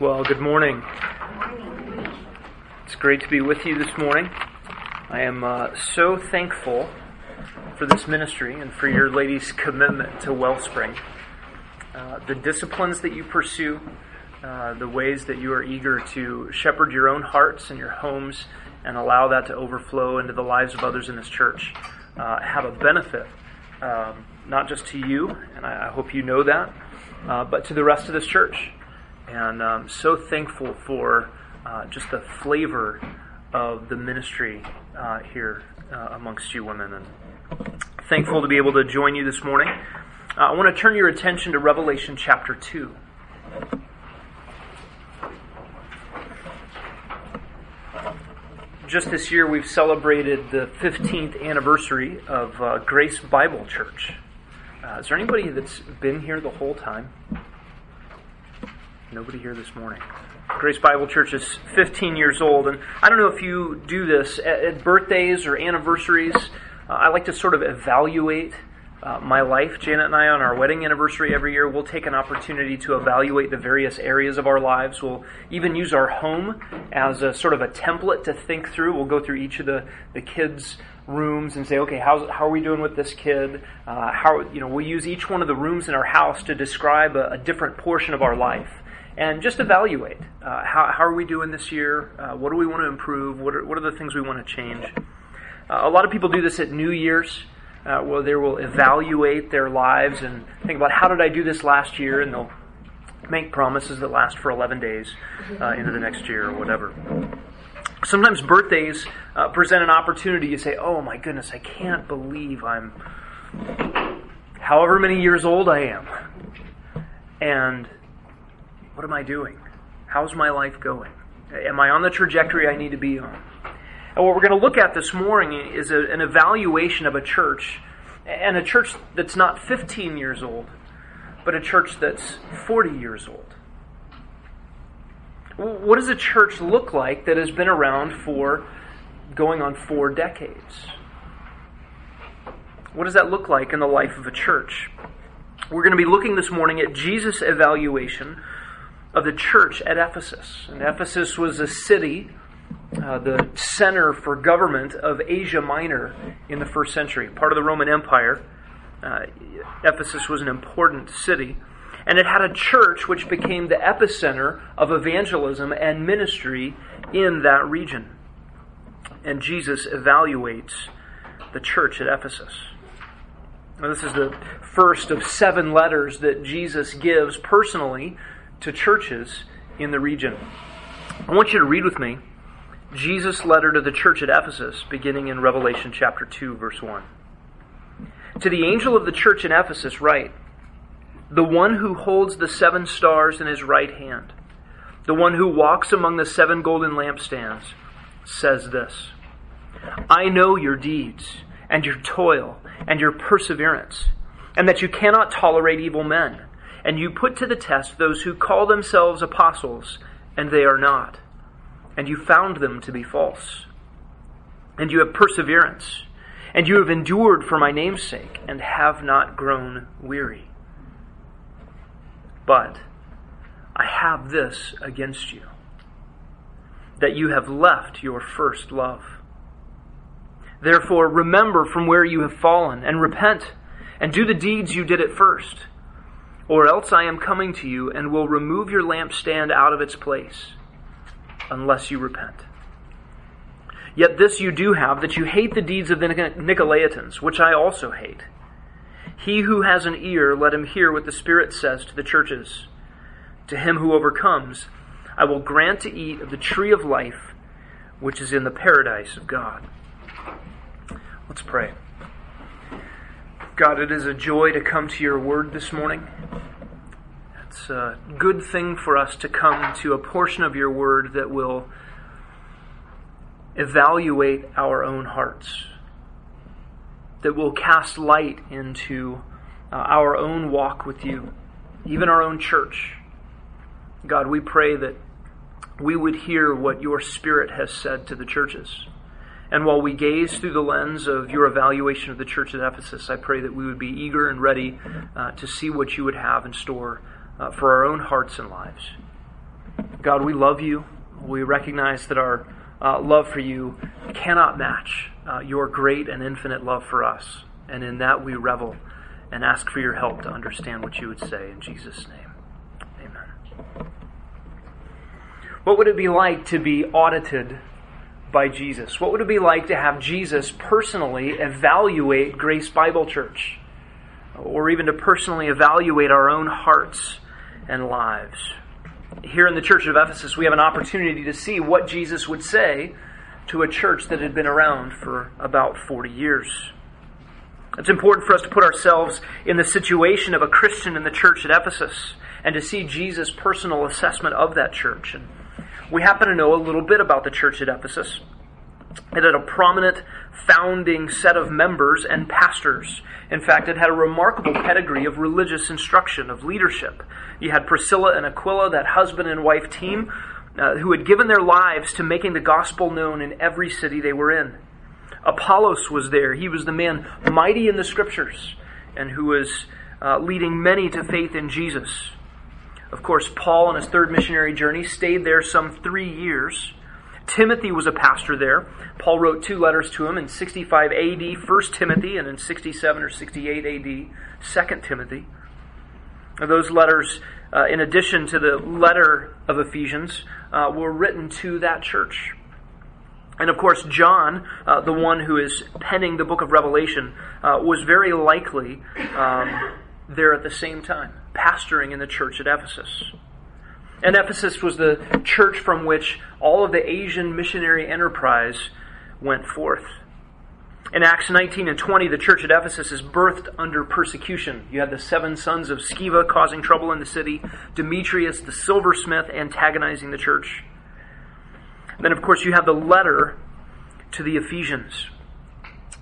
Well, good morning. It's great to be with you this morning. I am so thankful for this ministry and for your ladies' commitment to Wellspring. The disciplines that you pursue, the ways that you are eager to shepherd your own hearts and your homes and allow that to overflow into the lives of others in this church have a benefit, not just to you, and I hope you know that, but to the rest of this church. And I'm so thankful for just the flavor of the ministry here amongst you women. And thankful to be able to join you this morning. I want to turn your attention to Revelation chapter 2. Just this year we've celebrated the 15th anniversary of Grace Bible Church. Is there anybody that's been here the whole time? Nobody here this morning. Grace Bible Church is 15 years old, and I don't know if you do this at birthdays or anniversaries. I like to sort of evaluate my life. Janet and I, on our wedding anniversary every year, we'll take an opportunity to evaluate the various areas of our lives. We'll even use our home as a sort of a template to think through. We'll go through each of the kids' rooms and say, okay, how are we doing with this kid? We'll use each one of the rooms in our house to describe a different portion of our life. And just evaluate, how are we doing this year? What do we want to improve? What are the things we want to change? A lot of people do this at New Year's, where they will evaluate their lives and think about, how did I do this last year? And they'll make promises that last for 11 days into the next year or whatever. Sometimes birthdays present an opportunity. You say, oh my goodness, I can't believe I'm however many years old I am. And what am I doing? How's my life going? Am I on the trajectory I need to be on? And what we're going to look at this morning is an evaluation of a church, and a church that's not 15 years old, but a church that's 40 years old. What does a church look like that has been around for going on 4 decades? What does that look like in the life of a church? We're going to be looking this morning at Jesus' evaluation of the church at Ephesus. And Ephesus was a city, the center for government of Asia Minor in the first century, part of the Roman Empire. Ephesus was an important city, and it had a church which became the epicenter of evangelism and ministry in that region. And Jesus evaluates the church at Ephesus. Now, this is the first of 7 letters that Jesus gives personally to churches in the region. I want you to read with me Jesus' letter to the church at Ephesus, beginning in Revelation chapter 2, verse 1. To the angel of the church in Ephesus write, the one who holds the 7 stars in his right hand, the one who walks among the 7 golden lampstands, says this, I know your deeds, and your toil, and your perseverance, and that you cannot tolerate evil men. And you put to the test those who call themselves apostles, and they are not. And you found them to be false. And you have perseverance. And you have endured for my name's sake, and have not grown weary. But I have this against you, that you have left your first love. Therefore, remember from where you have fallen, and repent, and do the deeds you did at first. Or else I am coming to you and will remove your lampstand out of its place, unless you repent. Yet this you do have, that you hate the deeds of the Nicolaitans, which I also hate. He who has an ear, let him hear what the Spirit says to the churches. To him who overcomes, I will grant to eat of the tree of life, which is in the paradise of God. Let's pray. God, it is a joy to come to your word this morning. It's a good thing for us to come to a portion of your word that will evaluate our own hearts, that will cast light into our own walk with you, even our own church. God, we pray that we would hear what your Spirit has said to the churches. And while we gaze through the lens of your evaluation of the church at Ephesus, I pray that we would be eager and ready to see what you would have in store for our own hearts and lives. God, we love you. We recognize that our love for you cannot match your great and infinite love for us. And in that we revel and ask for your help to understand what you would say. In Jesus' name, amen. What would it be like to be audited by Jesus? What would it be like to have Jesus personally evaluate Grace Bible Church? Or even to personally evaluate our own hearts and lives? Here in the church of Ephesus, we have an opportunity to see what Jesus would say to a church that had been around for about 40 years. It's important for us to put ourselves in the situation of a Christian in the church at Ephesus and to see Jesus' personal assessment of that church. And we happen to know a little bit about the church at Ephesus. It had a prominent founding set of members and pastors. In fact, it had a remarkable pedigree of religious instruction, of leadership. You had Priscilla and Aquila, that husband and wife team, who had given their lives to making the gospel known in every city they were in. Apollos was there. He was the man mighty in the scriptures and who was leading many to faith in Jesus. Of course, Paul on his third missionary journey stayed there some 3 years. Timothy was a pastor there. Paul wrote 2 letters to him in 65 A.D., 1 Timothy, and in 67 or 68 A.D., 2 Timothy. Now, those letters, in addition to the letter of Ephesians, were written to that church. And of course, John, the one who is penning the book of Revelation, was very likely there at the same time, pastoring in the church at Ephesus. And Ephesus was the church from which all of the Asian missionary enterprise went forth. In Acts 19 and 20, the church at Ephesus is birthed under persecution. You had the 7 sons of Sceva causing trouble in the city, Demetrius the silversmith antagonizing the church. Then, of course, you have the letter to the Ephesians.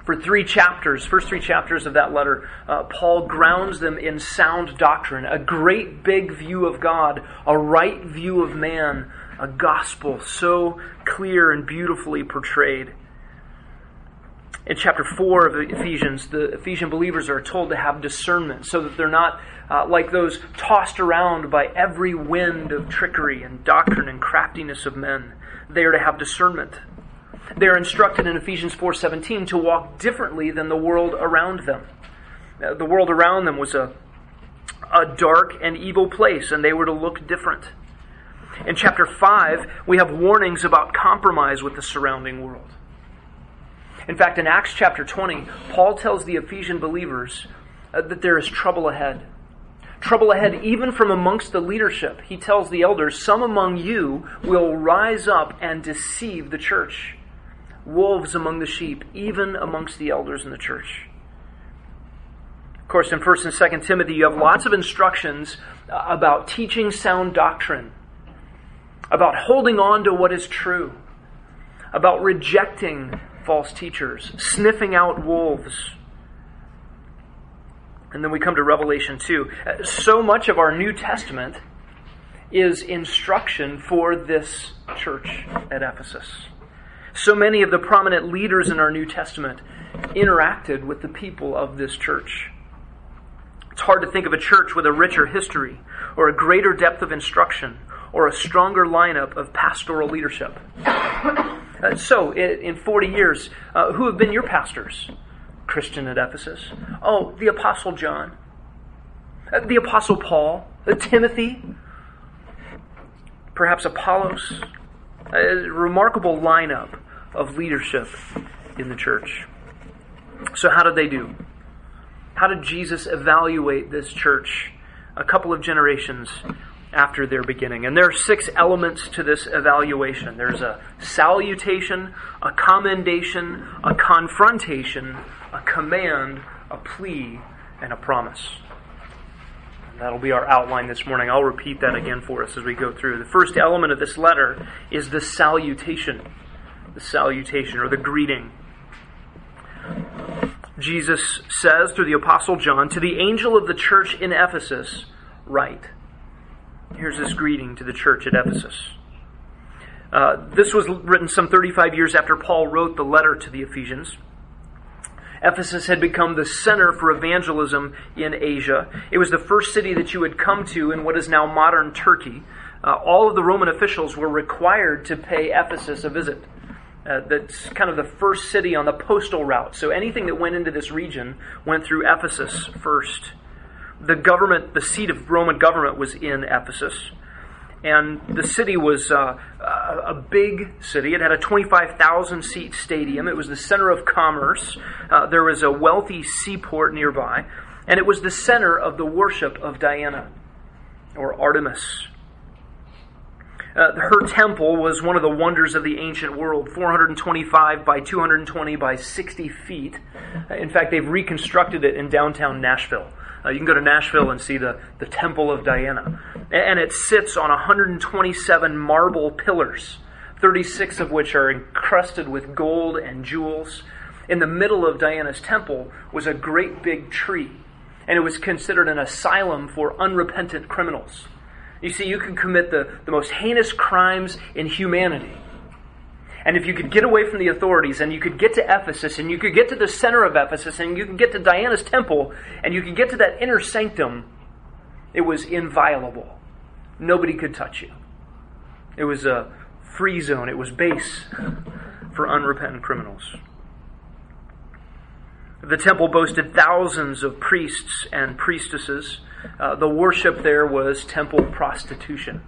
For 3 chapters, first 3 chapters of that letter, Paul grounds them in sound doctrine, a great big view of God, a right view of man, a gospel so clear and beautifully portrayed. In chapter 4 of Ephesians, the Ephesian believers are told to have discernment so that they're not like those tossed around by every wind of trickery and doctrine and craftiness of men. They are to have discernment. They are instructed in Ephesians 4:17 to walk differently than the world around them. The world around them was a dark and evil place, and they were to look different. In chapter 5, we have warnings about compromise with the surrounding world. In fact, in Acts chapter 20, Paul tells the Ephesian believers that there is trouble ahead. Trouble ahead even from amongst the leadership. He tells the elders, some among you will rise up and deceive the church. Wolves among the sheep, even amongst the elders in the church. Of course, in 1 and 2 Timothy, you have lots of instructions about teaching sound doctrine, about holding on to what is true, about rejecting false teachers, sniffing out wolves. And then we come to Revelation 2. So much of our New Testament is instruction for this church at Ephesus. So many of the prominent leaders in our New Testament interacted with the people of this church. It's hard to think of a church with a richer history, or a greater depth of instruction, or a stronger lineup of pastoral leadership. So, in 40 years, who have been your pastors? Christian at Ephesus. Oh, the Apostle John, the Apostle Paul, Timothy, perhaps Apollos. A remarkable lineup of leadership in the church. So how did they do? How did Jesus evaluate this church a couple of generations after their beginning? And there are 6 elements to this evaluation. There's a salutation, a commendation, a confrontation, a command, a plea, and a promise. That'll be our outline this morning. I'll repeat that again for us as we go through. The first element of this letter is the salutation. The salutation, or the greeting. Jesus says through the Apostle John, to the angel of the church in Ephesus, write. Here's this greeting to the church at Ephesus. This was written some 35 years after Paul wrote the letter to the Ephesians. Ephesus had become the center for evangelism in Asia. It was the first city that you would come to in what is now modern Turkey. all of the Roman officials were required to pay Ephesus a visit. That's kind of the first city on the postal route. So anything that went into this region went through Ephesus first. The government, the seat of Roman government was in Ephesus. And the city was a big city. It had a 25,000-seat stadium. It was the center of commerce. There was a wealthy seaport nearby. And it was the center of the worship of Diana, or Artemis. Her temple was one of the wonders of the ancient world, 425 by 220 by 60 feet. In fact, they've reconstructed it in downtown Nashville. You can go to Nashville and see the Temple of Diana. And it sits on 127 marble pillars, 36 of which are encrusted with gold and jewels. In the middle of Diana's temple was a great big tree, and it was considered an asylum for unrepentant criminals. You see, you can commit the most heinous crimes in humanity. And if you could get away from the authorities, and you could get to Ephesus, and you could get to the center of Ephesus, and you could get to Diana's temple, and you could get to that inner sanctum, it was inviolable. Nobody could touch you. It was a free zone. It was base for unrepentant criminals. The temple boasted thousands of priests and priestesses. The worship there was temple prostitution.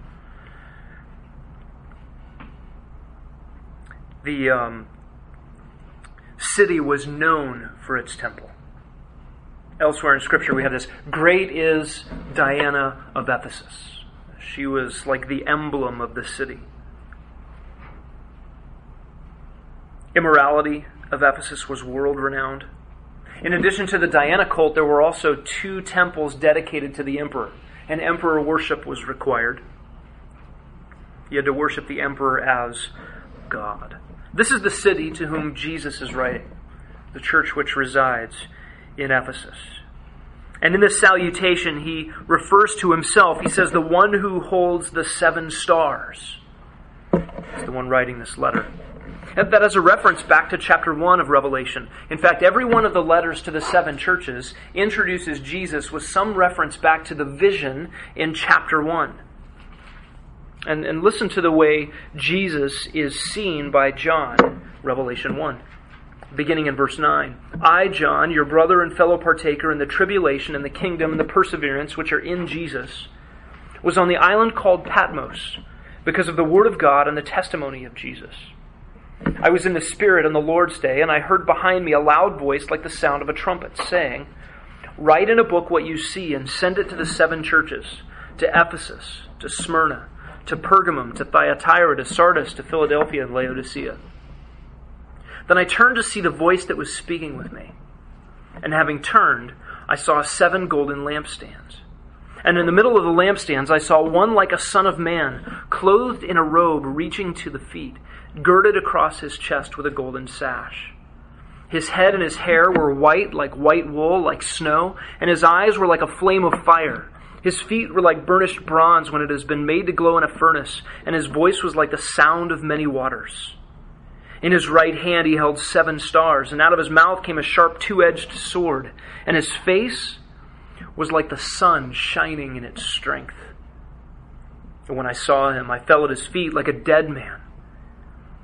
The city was known for its temple. Elsewhere in Scripture we have this, "Great is Diana of Ephesus." She was like the emblem of the city. Immorality of Ephesus was world-renowned. In addition to the Diana cult, there were also two temples dedicated to the emperor, and emperor worship was required. You had to worship the emperor as God. This is the city to whom Jesus is writing, the church which resides in Ephesus. And in this salutation, he refers to himself. He says, "The one who holds the seven stars." He's the one writing this letter. That is a reference back to chapter 1 of Revelation. In fact, every one of the letters to the seven churches introduces Jesus with some reference back to the vision in chapter 1. And listen to the way Jesus is seen by John, Revelation 1, beginning in verse 9. "I, John, your brother and fellow partaker in the tribulation and the kingdom and the perseverance which are in Jesus, was on the island called Patmos because of the word of God and the testimony of Jesus. I was in the Spirit on the Lord's day, and I heard behind me a loud voice like the sound of a trumpet, saying, 'Write in a book what you see and send it to the seven churches, to Ephesus, to Smyrna, to Pergamum, to Thyatira, to Sardis, to Philadelphia, and Laodicea.' Then I turned to see the voice that was speaking with me, and having turned, I saw 7 golden lampstands. And in the middle of the lampstands I saw one like a son of man, clothed in a robe reaching to the feet, girded across his chest with a golden sash. His head and his hair were white, like white wool, like snow, and his eyes were like a flame of fire. His feet were like burnished bronze when it has been made to glow in a furnace, and his voice was like the sound of many waters. In his right hand he held 7 stars, and out of his mouth came a sharp two-edged sword, and his face was like the sun shining in its strength. And when I saw him, I fell at his feet like a dead man.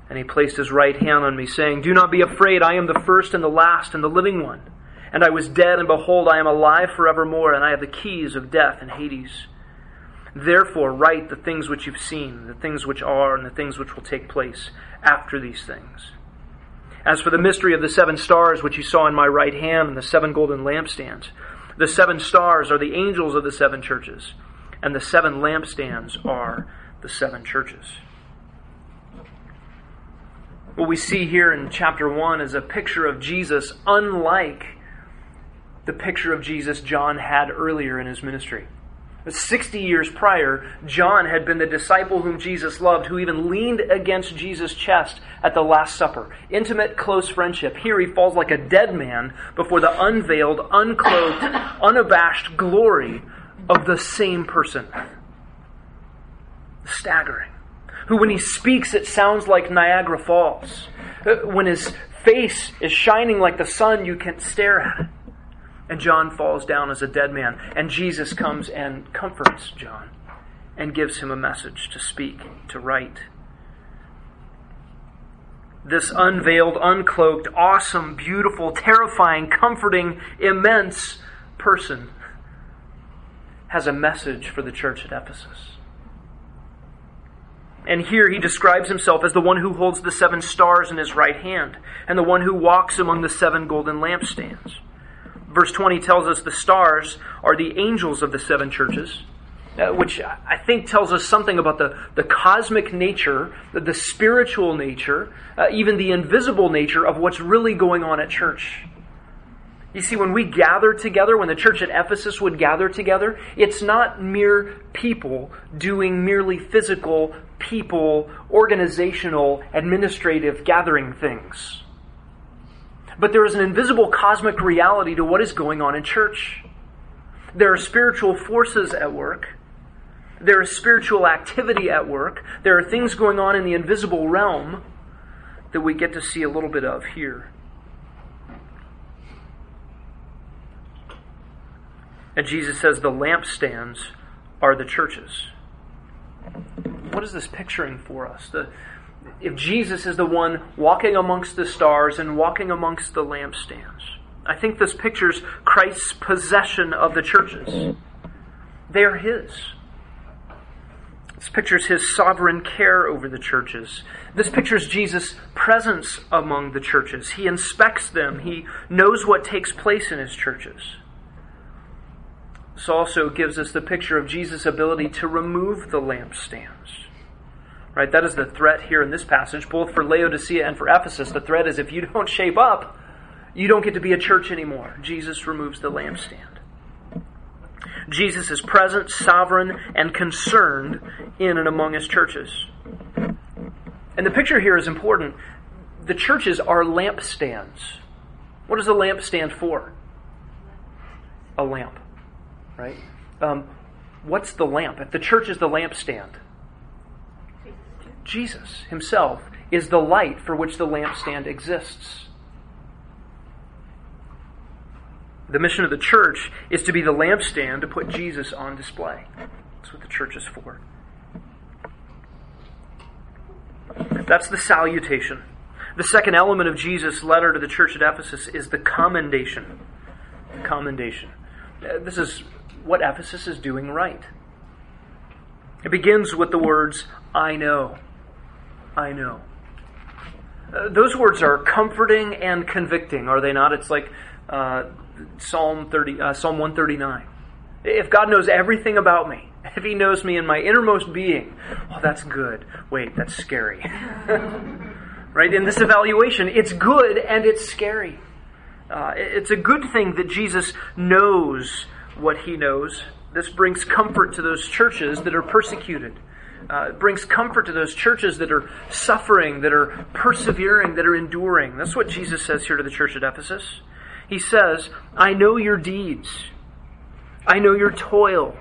And he placed his right hand on me, saying, 'Do not be afraid, I am the first and the last and the living one. And I was dead, and behold, I am alive forevermore, and I have the keys of death and Hades. Therefore write the things which you've seen, the things which are, and the things which will take place after these things. As for the mystery of the 7 stars which you saw in my right hand and the 7 golden lampstands, the 7 stars are the angels of the 7 churches, and the 7 lampstands are the 7 churches." What we see here in chapter 1 is a picture of Jesus unlike the picture of Jesus John had earlier in his ministry. 60 years prior, John had been the disciple whom Jesus loved, who even leaned against Jesus' chest at the Last Supper. Intimate, close friendship. Here he falls like a dead man before the unveiled, unclothed, unabashed glory of the same person. Staggering. Who, when he speaks, it sounds like Niagara Falls. When his face is shining like the sun, you can't stare at it. And John falls down as a dead man. And Jesus comes and comforts John and gives him a message to speak, to write. This unveiled, uncloaked, awesome, beautiful, terrifying, comforting, immense person has a message for the church at Ephesus. And here he describes himself as the one who holds the 7 stars in his right hand and the one who walks among the 7 golden lampstands. Verse 20 tells us the stars are the angels of the 7 churches, which I think tells us something about the cosmic nature, the spiritual nature, even the invisible nature of what's really going on at church. You see, when we gather together, when the church at Ephesus would gather together, it's not mere people doing merely physical, people, organizational, administrative gathering things. But there is an invisible cosmic reality to what is going on in church. There are spiritual forces at work. There is spiritual activity at work. There are things going on in the invisible realm that we get to see a little bit of here. And Jesus says the lampstands are the churches. What is this picturing for us? If Jesus is the one walking amongst the stars and walking amongst the lampstands, I think this pictures Christ's possession of the churches. They are His. This pictures His sovereign care over the churches. This pictures Jesus' presence among the churches. He inspects them. He knows what takes place in His churches. This also gives us the picture of Jesus' ability to remove the lampstands. Right? That is the threat here in this passage, both for Laodicea and for Ephesus. The threat is if you don't shape up, you don't get to be a church anymore. Jesus removes the lampstand. Jesus is present, sovereign, and concerned in and among His churches. And the picture here is important. The churches are lampstands. What does a lamp stand for? A lamp. Right? What's the lamp? If the church is the lampstand, Jesus Himself is the light for which the lampstand exists. The mission of the church is to be the lampstand to put Jesus on display. That's what the church is for. That's the salutation. The second element of Jesus' letter to the church at Ephesus is the commendation. The commendation. This is what Ephesus is doing right. It begins with the words, I know. I know. Those words are comforting and convicting, are they not? It's like Psalm 139. If God knows everything about me, if He knows me in my innermost being, oh, that's good. Wait, that's scary. Right? In this evaluation, it's good and it's scary. It's a good thing that Jesus knows what He knows. This brings comfort to those churches that are persecuted. It brings comfort to those churches that are suffering, that are persevering, that are enduring. That's what Jesus says here to the church at Ephesus. He says, I know your deeds. I know your toil.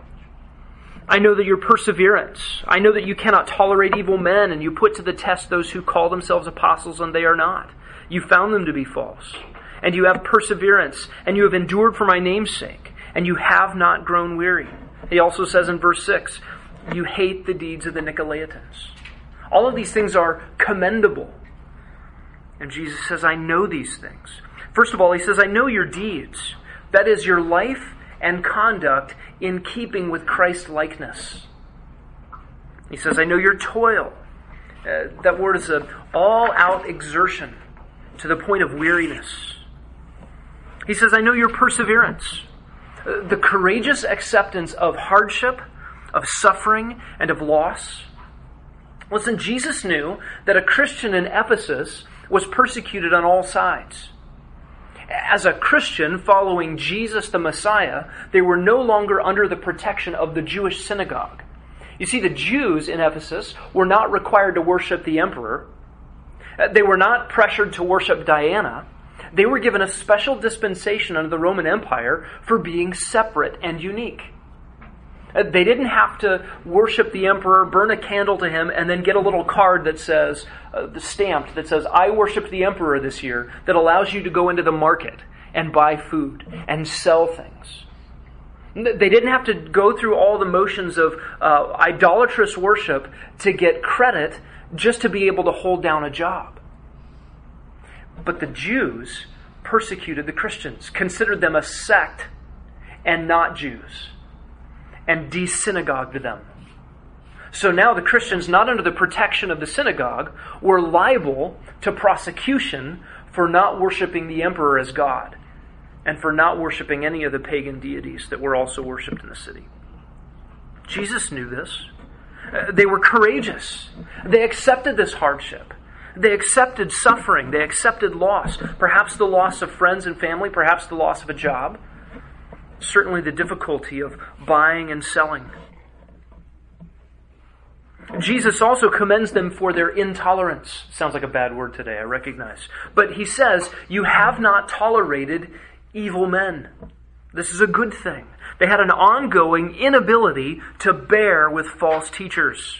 I know that your perseverance. I know that you cannot tolerate evil men, and you put to the test those who call themselves apostles and they are not. You found them to be false. And you have perseverance, and you have endured for my name's sake, and you have not grown weary. He also says in verse 6, you hate the deeds of the Nicolaitans. All of these things are commendable. And Jesus says, I know these things. First of all, He says, I know your deeds. That is your life and conduct in keeping with Christ's likeness. He says, I know your toil. That word is an all-out exertion to the point of weariness. He says, I know your perseverance. The courageous acceptance of hardship, of suffering, and of loss. Listen, Jesus knew that a Christian in Ephesus was persecuted on all sides. As a Christian following Jesus the Messiah, they were no longer under the protection of the Jewish synagogue. You see, the Jews in Ephesus were not required to worship the emperor. They were not pressured to worship Diana. They were given a special dispensation under the Roman Empire for being separate and unique. They didn't have to worship the emperor, burn a candle to him, and then get a little card that says, stamped, that says, I worshiped the emperor this year, that allows you to go into the market and buy food and sell things. They didn't have to go through all the motions of idolatrous worship to get credit just to be able to hold down a job. But the Jews persecuted the Christians, considered them a sect and not Jews, and de-synagogued them. So now the Christians, not under the protection of the synagogue, were liable to prosecution for not worshiping the emperor as God and for not worshiping any of the pagan deities that were also worshipped in the city. Jesus knew this. They were courageous. They accepted this hardship. They accepted suffering. They accepted loss. Perhaps the loss of friends and family, perhaps the loss of a job. Certainly the difficulty of buying and selling. Jesus also commends them for their intolerance. Sounds like a bad word today, I recognize. But he says, you have not tolerated evil men. This is a good thing. They had an ongoing inability to bear with false teachers.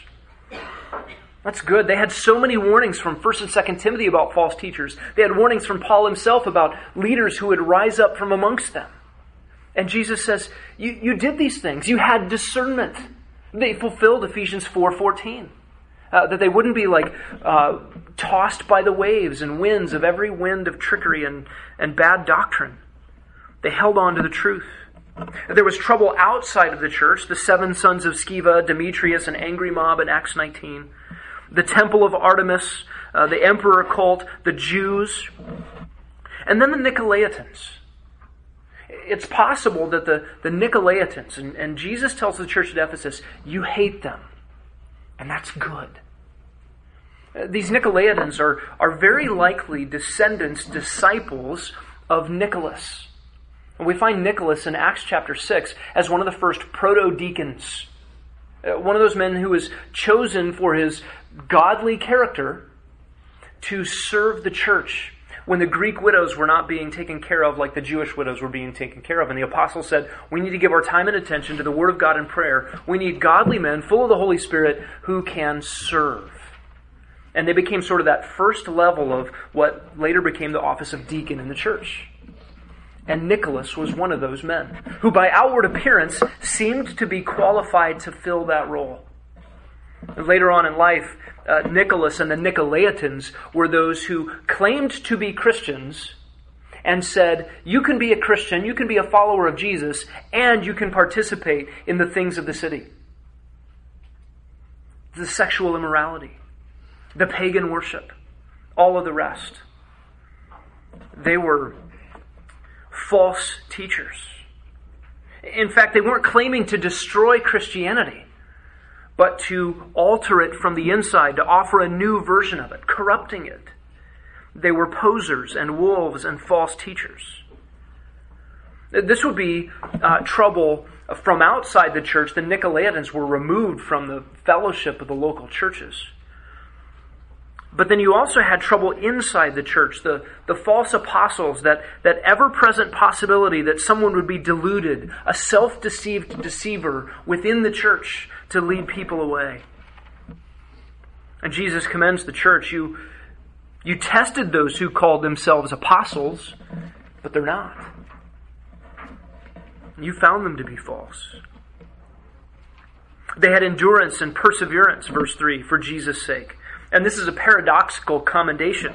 That's good. They had so many warnings from 1 and 2 Timothy about false teachers. They had warnings from Paul himself about leaders who would rise up from amongst them. And Jesus says, you did these things. You had discernment. They fulfilled Ephesians 4:14, that they wouldn't be like tossed by the waves and winds of every wind of trickery and bad doctrine. They held on to the truth. There was trouble outside of the church, the seven sons of Sceva, Demetrius, an angry mob in Acts 19, the temple of Artemis, the emperor cult, the Jews, and then the Nicolaitans. It's possible that the Nicolaitans, and Jesus tells the church at Ephesus, you hate them. And that's good. These Nicolaitans are very likely disciples of Nicholas. And we find Nicholas in Acts chapter 6 as one of the first proto-deacons. One of those men who was chosen for his godly character to serve the church when the Greek widows were not being taken care of like the Jewish widows were being taken care of. And the apostles said, we need to give our time and attention to the Word of God and prayer. We need godly men full of the Holy Spirit who can serve. And they became sort of that first level of what later became the office of deacon in the church. And Nicholas was one of those men who by outward appearance seemed to be qualified to fill that role. Later on in life, Nicholas and the Nicolaitans were those who claimed to be Christians and said, you can be a Christian, you can be a follower of Jesus, and you can participate in the things of the city. The sexual immorality, the pagan worship, all of the rest. They were false teachers. In fact, they weren't claiming to destroy Christianity, but to alter it from the inside, to offer a new version of it, corrupting it. They were posers and wolves and false teachers. This would be trouble from outside the church. The Nicolaitans were removed from the fellowship of the local churches. But then you also had trouble inside the church, the false apostles, that ever-present possibility that someone would be deluded, a self-deceived deceiver within the church to lead people away. And Jesus commends the church, you tested those who called themselves apostles, but they're not. You found them to be false. They had endurance and perseverance, verse 3, for Jesus' sake. And this is a paradoxical commendation.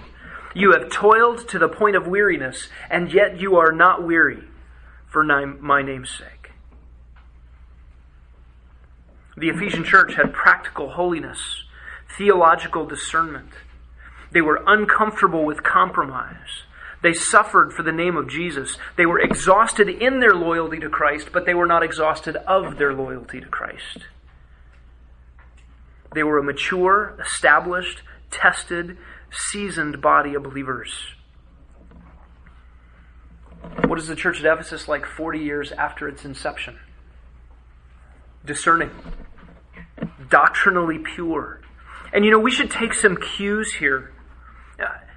You have toiled to the point of weariness, and yet you are not weary for my name's sake. The Ephesian church had practical holiness, theological discernment. They were uncomfortable with compromise. They suffered for the name of Jesus. They were exhausted in their loyalty to Christ, but they were not exhausted of their loyalty to Christ. They were a mature, established, tested, seasoned body of believers. What is the church at Ephesus like 40 years after its inception? Discerning. Doctrinally pure. And we should take some cues here.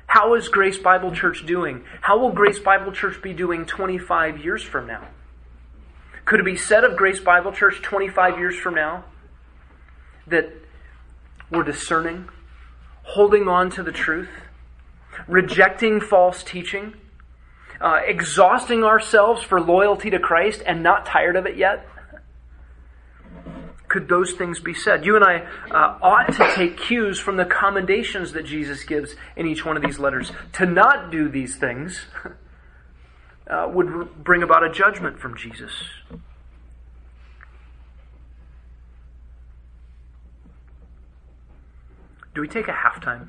How is Grace Bible Church doing? How will Grace Bible Church be doing 25 years from now? Could it be said of Grace Bible Church 25 years from now that we're discerning, holding on to the truth, rejecting false teaching, exhausting ourselves for loyalty to Christ and not tired of it yet? Could those things be said? You and I ought to take cues from the commendations that Jesus gives in each one of these letters. To not do these things would bring about a judgment from Jesus. Do we take a halftime?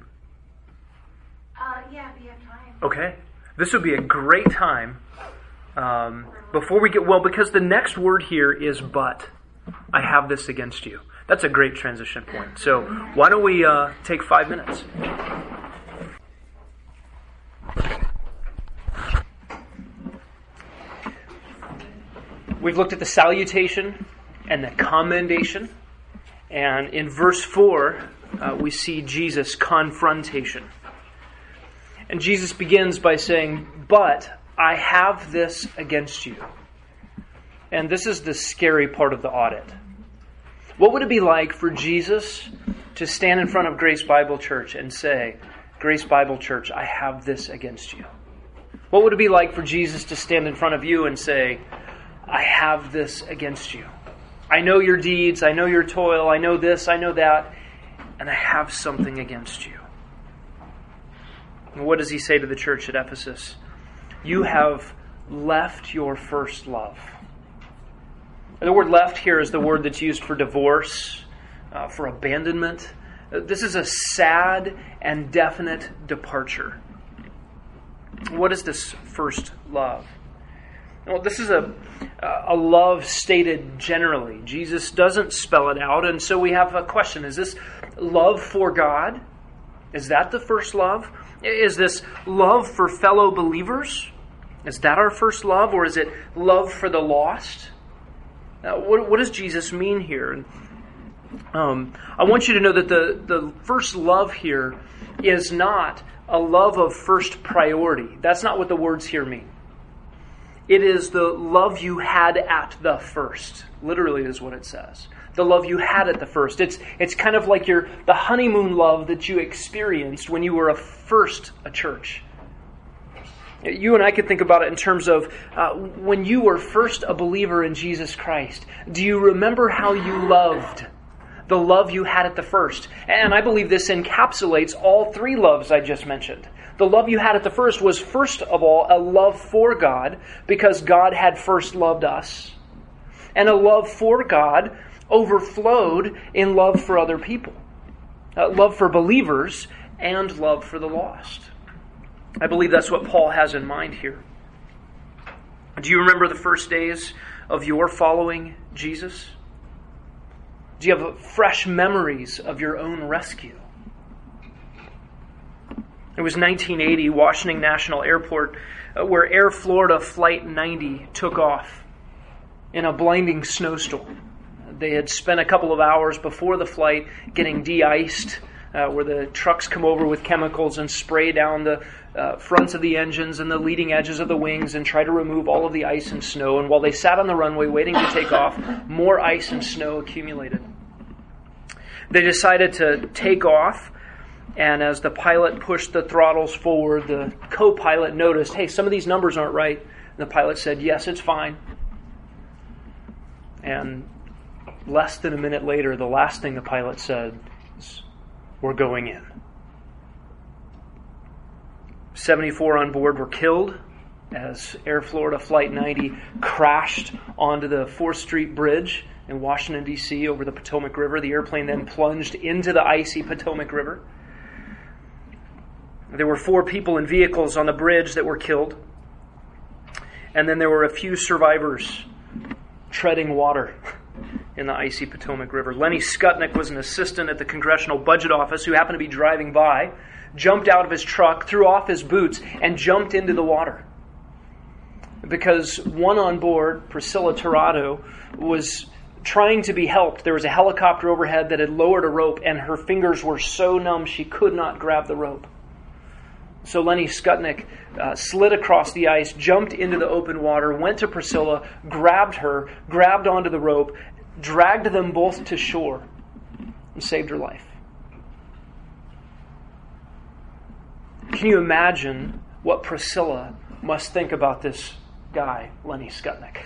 Yeah, we have time. Okay. This would be a great time before we get... Well, because the next word here is but. I have this against you. That's a great transition point. So why don't we take 5 minutes? We've looked at the salutation and the commendation. And in verse 4, we see Jesus' confrontation. And Jesus begins by saying, "But I have this against you." And this is the scary part of the audit. What would it be like for Jesus to stand in front of Grace Bible Church and say, "Grace Bible Church, I have this against you"? What would it be like for Jesus to stand in front of you and say, "I have this against you. I know your deeds, I know your toil, I know this, I know that, and I have something against you"? And what does he say to the church at Ephesus? "You have left your first love." The word "left" here is the word that's used for divorce, for abandonment. This is a sad and definite departure. What is this first love? Well, this is a love stated generally. Jesus doesn't spell it out, and so we have a question. Is this love for God? Is that the first love? Is this love for fellow believers? Is that our first love, or is it love for the lost? Now, what does Jesus mean here? And, I want you to know that the first love here is not a love of first priority. That's not what the words here mean. It is the love you had at the first. Literally is what it says. The love you had at the first. It's kind of like the honeymoon love that you experienced when you were a church. You and I could think about it in terms of when you were first a believer in Jesus Christ. Do you remember how you loved? The love you had at the first. And I believe this encapsulates all three loves I just mentioned. The love you had at the first was, first of all, a love for God, because God had first loved us. And a love for God overflowed in love for other people. Love for believers and love for the lost. I believe that's what Paul has in mind here. Do you remember the first days of your following Jesus? Do you have fresh memories of your own rescue? It was 1980, Washington National Airport, where Air Florida Flight 90 took off in a blinding snowstorm. They had spent a couple of hours before the flight getting de-iced, where the trucks come over with chemicals and spray down the fronts of the engines and the leading edges of the wings and try to remove all of the ice and snow. And while they sat on the runway waiting to take off, more ice and snow accumulated. They decided to take off, and as the pilot pushed the throttles forward, the co-pilot noticed, "Hey, some of these numbers aren't right." And the pilot said, "Yes, it's fine." And less than a minute later, the last thing the pilot said is, "We're going in." 74 on board were killed as Air Florida Flight 90 crashed onto the 4th Street Bridge in Washington, D.C. over the Potomac River. The airplane then plunged into the icy Potomac River. There were 4 people in vehicles on the bridge that were killed. And then there were a few survivors treading water in the icy Potomac River. Lenny Skutnik was an assistant at the Congressional Budget Office who happened to be driving by, jumped out of his truck, threw off his boots, and jumped into the water. Because one on board, Priscilla Tirado, was trying to be helped. There was a helicopter overhead that had lowered a rope, and her fingers were so numb she could not grab the rope. So Lenny Skutnik slid across the ice, jumped into the open water, went to Priscilla, grabbed her, grabbed onto the rope, dragged them both to shore, and saved her life. Can you imagine what Priscilla must think about this guy, Lenny Skutnik.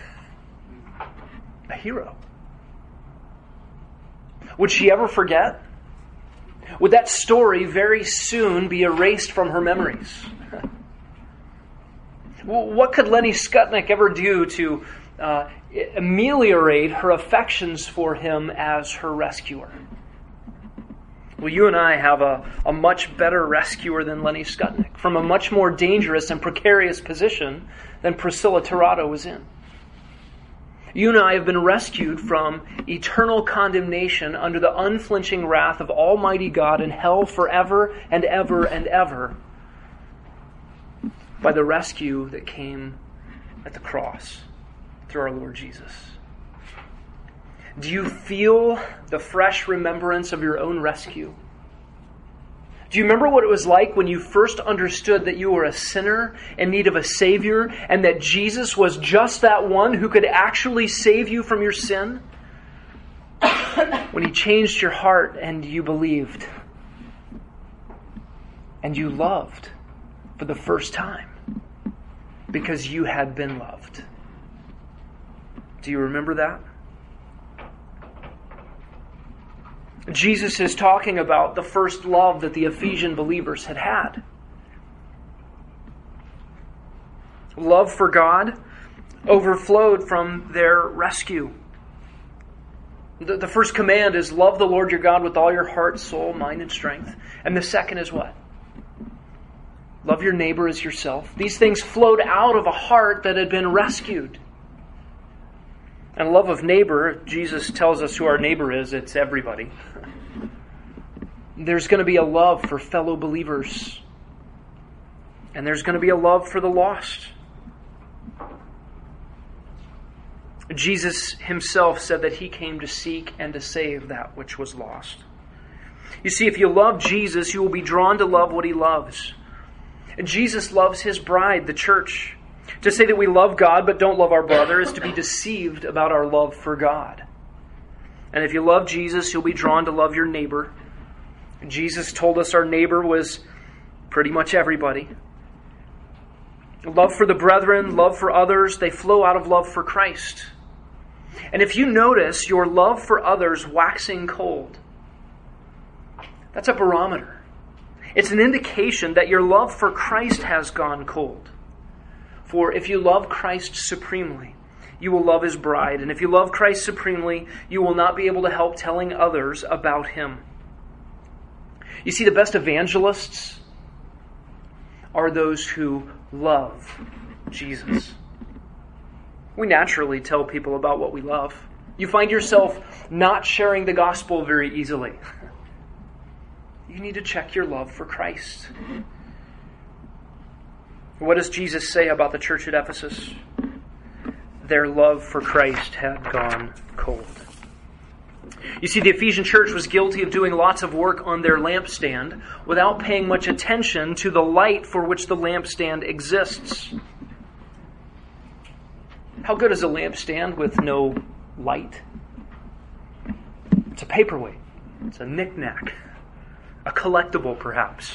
A hero. Would she ever forget? Would that story very soon be erased from her memories? What could Lenny Skutnik ever do to ameliorate her affections for him as her rescuer? Well, you and I have a much better rescuer than Lenny Skutnik, from a much more dangerous and precarious position than Priscilla Tirado was in. You and I have been rescued from eternal condemnation under the unflinching wrath of Almighty God in hell forever and ever and ever by the rescue that came at the cross through our Lord Jesus. Do you feel the fresh remembrance of your own rescue? Do you remember what it was like when you first understood that you were a sinner in need of a Savior and that Jesus was just that one who could actually save you from your sin? When He changed your heart and you believed and you loved for the first time because you had been loved. Do you remember that? Jesus is talking about the first love that the Ephesian believers had had. Love for God overflowed from their rescue. The first command is love the Lord your God with all your heart, soul, mind, and strength. And the second is what? Love your neighbor as yourself. These things flowed out of a heart that had been rescued. And love of neighbor, Jesus tells us who our neighbor is, it's everybody. There's going to be a love for fellow believers. And there's going to be a love for the lost. Jesus himself said that he came to seek and to save that which was lost. You see, if you love Jesus, you will be drawn to love what he loves. And Jesus loves his bride, the church. To say that we love God but don't love our brother is to be deceived about our love for God. And if you love Jesus, you'll be drawn to love your neighbor. Jesus told us our neighbor was pretty much everybody. Love for the brethren, love for others, they flow out of love for Christ. And if you notice your love for others waxing cold, that's a barometer. It's an indication that your love for Christ has gone cold. For if you love Christ supremely, you will love his bride. And if you love Christ supremely, you will not be able to help telling others about him. You see, the best evangelists are those who love Jesus. We naturally tell people about what we love. You find yourself not sharing the gospel very easily. You need to check your love for Christ. What does Jesus say about the church at Ephesus? Their love for Christ had gone cold. You see, the Ephesian church was guilty of doing lots of work on their lampstand without paying much attention to the light for which the lampstand exists. How good is a lampstand with no light? It's a paperweight. It's a knick-knack. A collectible, perhaps.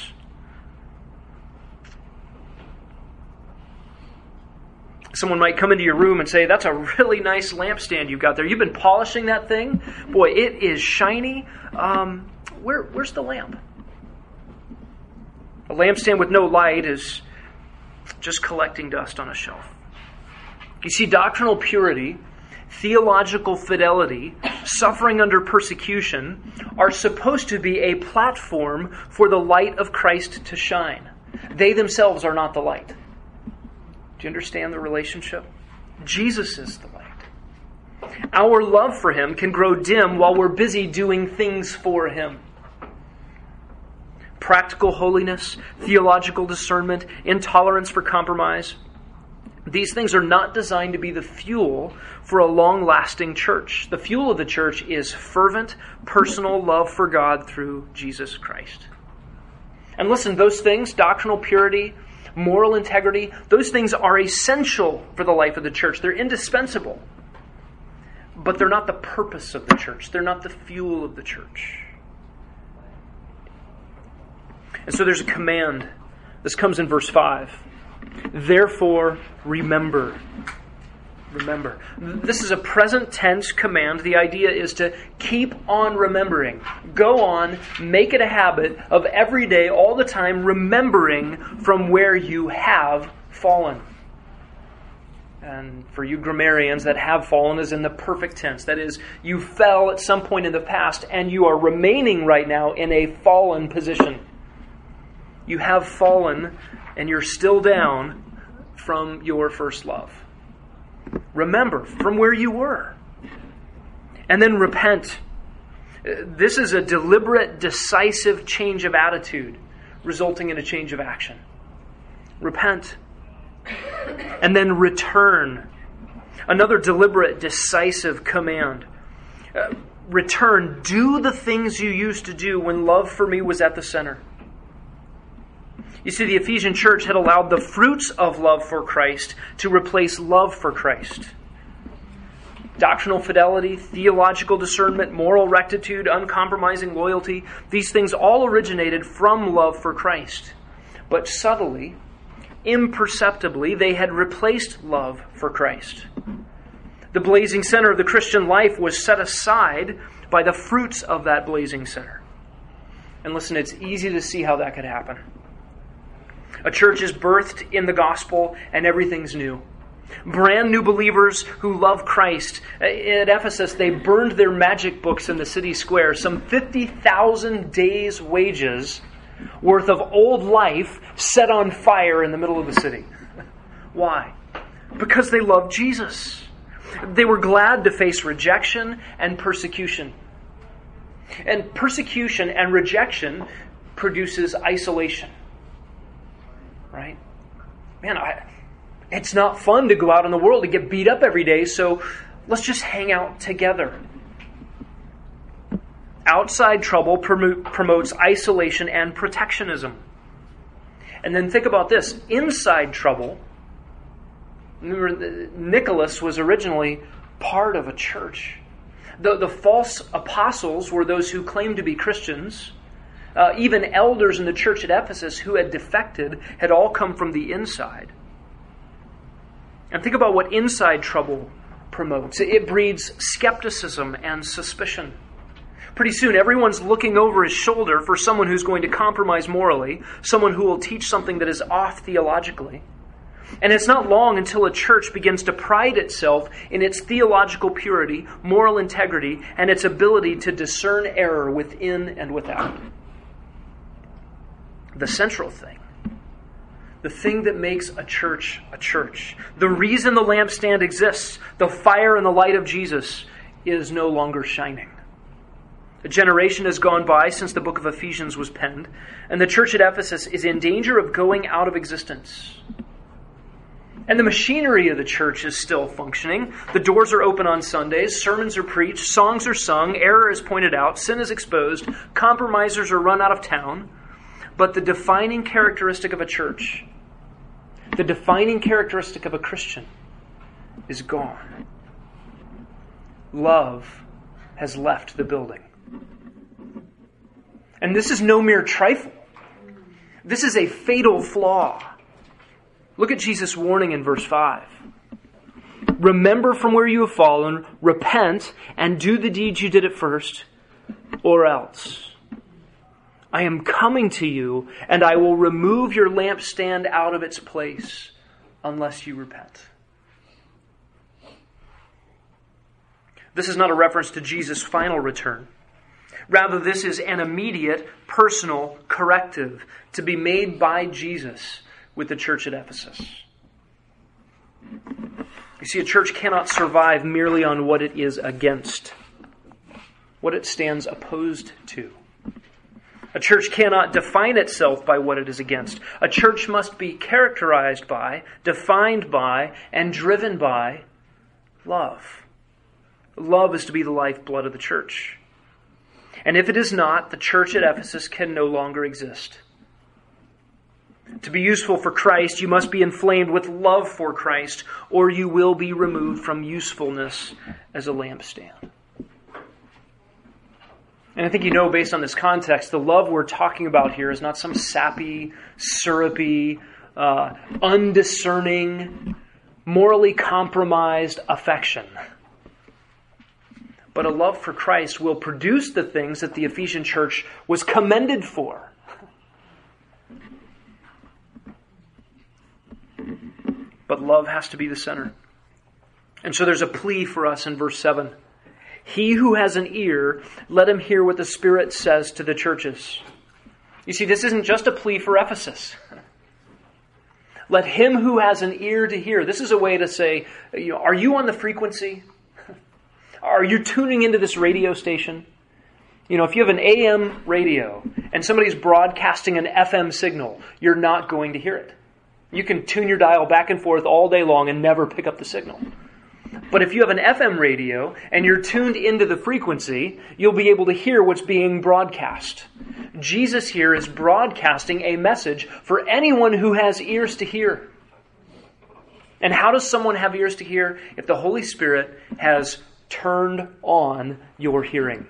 Someone might come into your room and say, that's a really nice lampstand you've got there. You've been polishing that thing? Boy, it is shiny. Where's the lamp? A lampstand with no light is just collecting dust on a shelf. You see, doctrinal purity, theological fidelity, suffering under persecution are supposed to be a platform for the light of Christ to shine. They themselves are not the light. Do you understand the relationship? Jesus is the light. Our love for him can grow dim while we're busy doing things for him. Practical holiness, theological discernment, intolerance for compromise. These things are not designed to be the fuel for a long-lasting church. The fuel of the church is fervent, personal love for God through Jesus Christ. And listen, those things, doctrinal purity, moral integrity, those things are essential for the life of the church. They're indispensable. But they're not the purpose of the church. They're not the fuel of the church. And so there's a command. This comes in verse 5. Therefore, remember. Remember. This is a present tense command. The idea is to keep on remembering. Go on, make it a habit of every day, all the time, remembering from where you have fallen. And for you grammarians, that have fallen is in the perfect tense. That is, you fell at some point in the past and you are remaining right now in a fallen position. You have fallen and you're still down from your first love. Remember from where you were. And then repent. This is a deliberate, decisive change of attitude resulting in a change of action. Repent. And then return. Another deliberate, decisive command. Return. Do the things you used to do when love for me was at the center. You see, the Ephesian church had allowed the fruits of love for Christ to replace love for Christ. Doctrinal fidelity, theological discernment, moral rectitude, uncompromising loyalty, these things all originated from love for Christ. But subtly, imperceptibly, they had replaced love for Christ. The blazing center of the Christian life was set aside by the fruits of that blazing center. And listen, it's easy to see how that could happen. A church is birthed in the gospel and everything's new. Brand new believers who love Christ. At Ephesus, they burned their magic books in the city square. Some 50,000 days' wages worth of old life set on fire in the middle of the city. Why? Because they loved Jesus. They were glad to face rejection and persecution. And persecution and rejection produces isolation. Right? Man, it's not fun to go out in the world and get beat up every day, so let's just hang out together. Outside trouble promotes isolation and protectionism. And then think about this. Inside trouble, remember, Nicholas was originally part of a church. The false apostles were those who claimed to be Christians. Even elders in the church at Ephesus who had defected had all come from the inside. And think about what inside trouble promotes. It breeds skepticism and suspicion. Pretty soon, everyone's looking over his shoulder for someone who's going to compromise morally, someone who will teach something that is off theologically. And it's not long until a church begins to pride itself in its theological purity, moral integrity, and its ability to discern error within and without. The central thing, the thing that makes a church, the reason the lampstand exists, the fire and the light of Jesus, is no longer shining. A generation has gone by since the book of Ephesians was penned, and the church at Ephesus is in danger of going out of existence. And the machinery of the church is still functioning. The doors are open on Sundays, sermons are preached, songs are sung, error is pointed out, sin is exposed, compromisers are run out of town. But the defining characteristic of a church, the defining characteristic of a Christian, is gone. Love has left the building. And this is no mere trifle. This is a fatal flaw. Look at Jesus' warning in verse 5. Remember from where you have fallen, repent, and do the deeds you did at first, or else. I am coming to you, and I will remove your lampstand out of its place unless you repent. This is not a reference to Jesus' final return. Rather, this is an immediate, personal corrective to be made by Jesus with the church at Ephesus. You see, a church cannot survive merely on what it is against, what it stands opposed to. A church cannot define itself by what it is against. A church must be characterized by, defined by, and driven by love. Love is to be the lifeblood of the church. And if it is not, the church at Ephesus can no longer exist. To be useful for Christ, you must be inflamed with love for Christ, or you will be removed from usefulness as a lampstand. And I think you know, based on this context, the love we're talking about here is not some sappy, syrupy, undiscerning, morally compromised affection. But a love for Christ will produce the things that the Ephesian church was commended for. But love has to be the center. And so there's a plea for us in verse 7. He who has an ear, let him hear what the Spirit says to the churches. You see, this isn't just a plea for Ephesus. Let him who has an ear to hear. This is a way to say, are you on the frequency? Are you tuning into this radio station? If you have an AM radio and somebody's broadcasting an FM signal, you're not going to hear it. You can tune your dial back and forth all day long and never pick up the signal. But if you have an FM radio and you're tuned into the frequency, you'll be able to hear what's being broadcast. Jesus here is broadcasting a message for anyone who has ears to hear. And how does someone have ears to hear? If the Holy Spirit has turned on your hearing.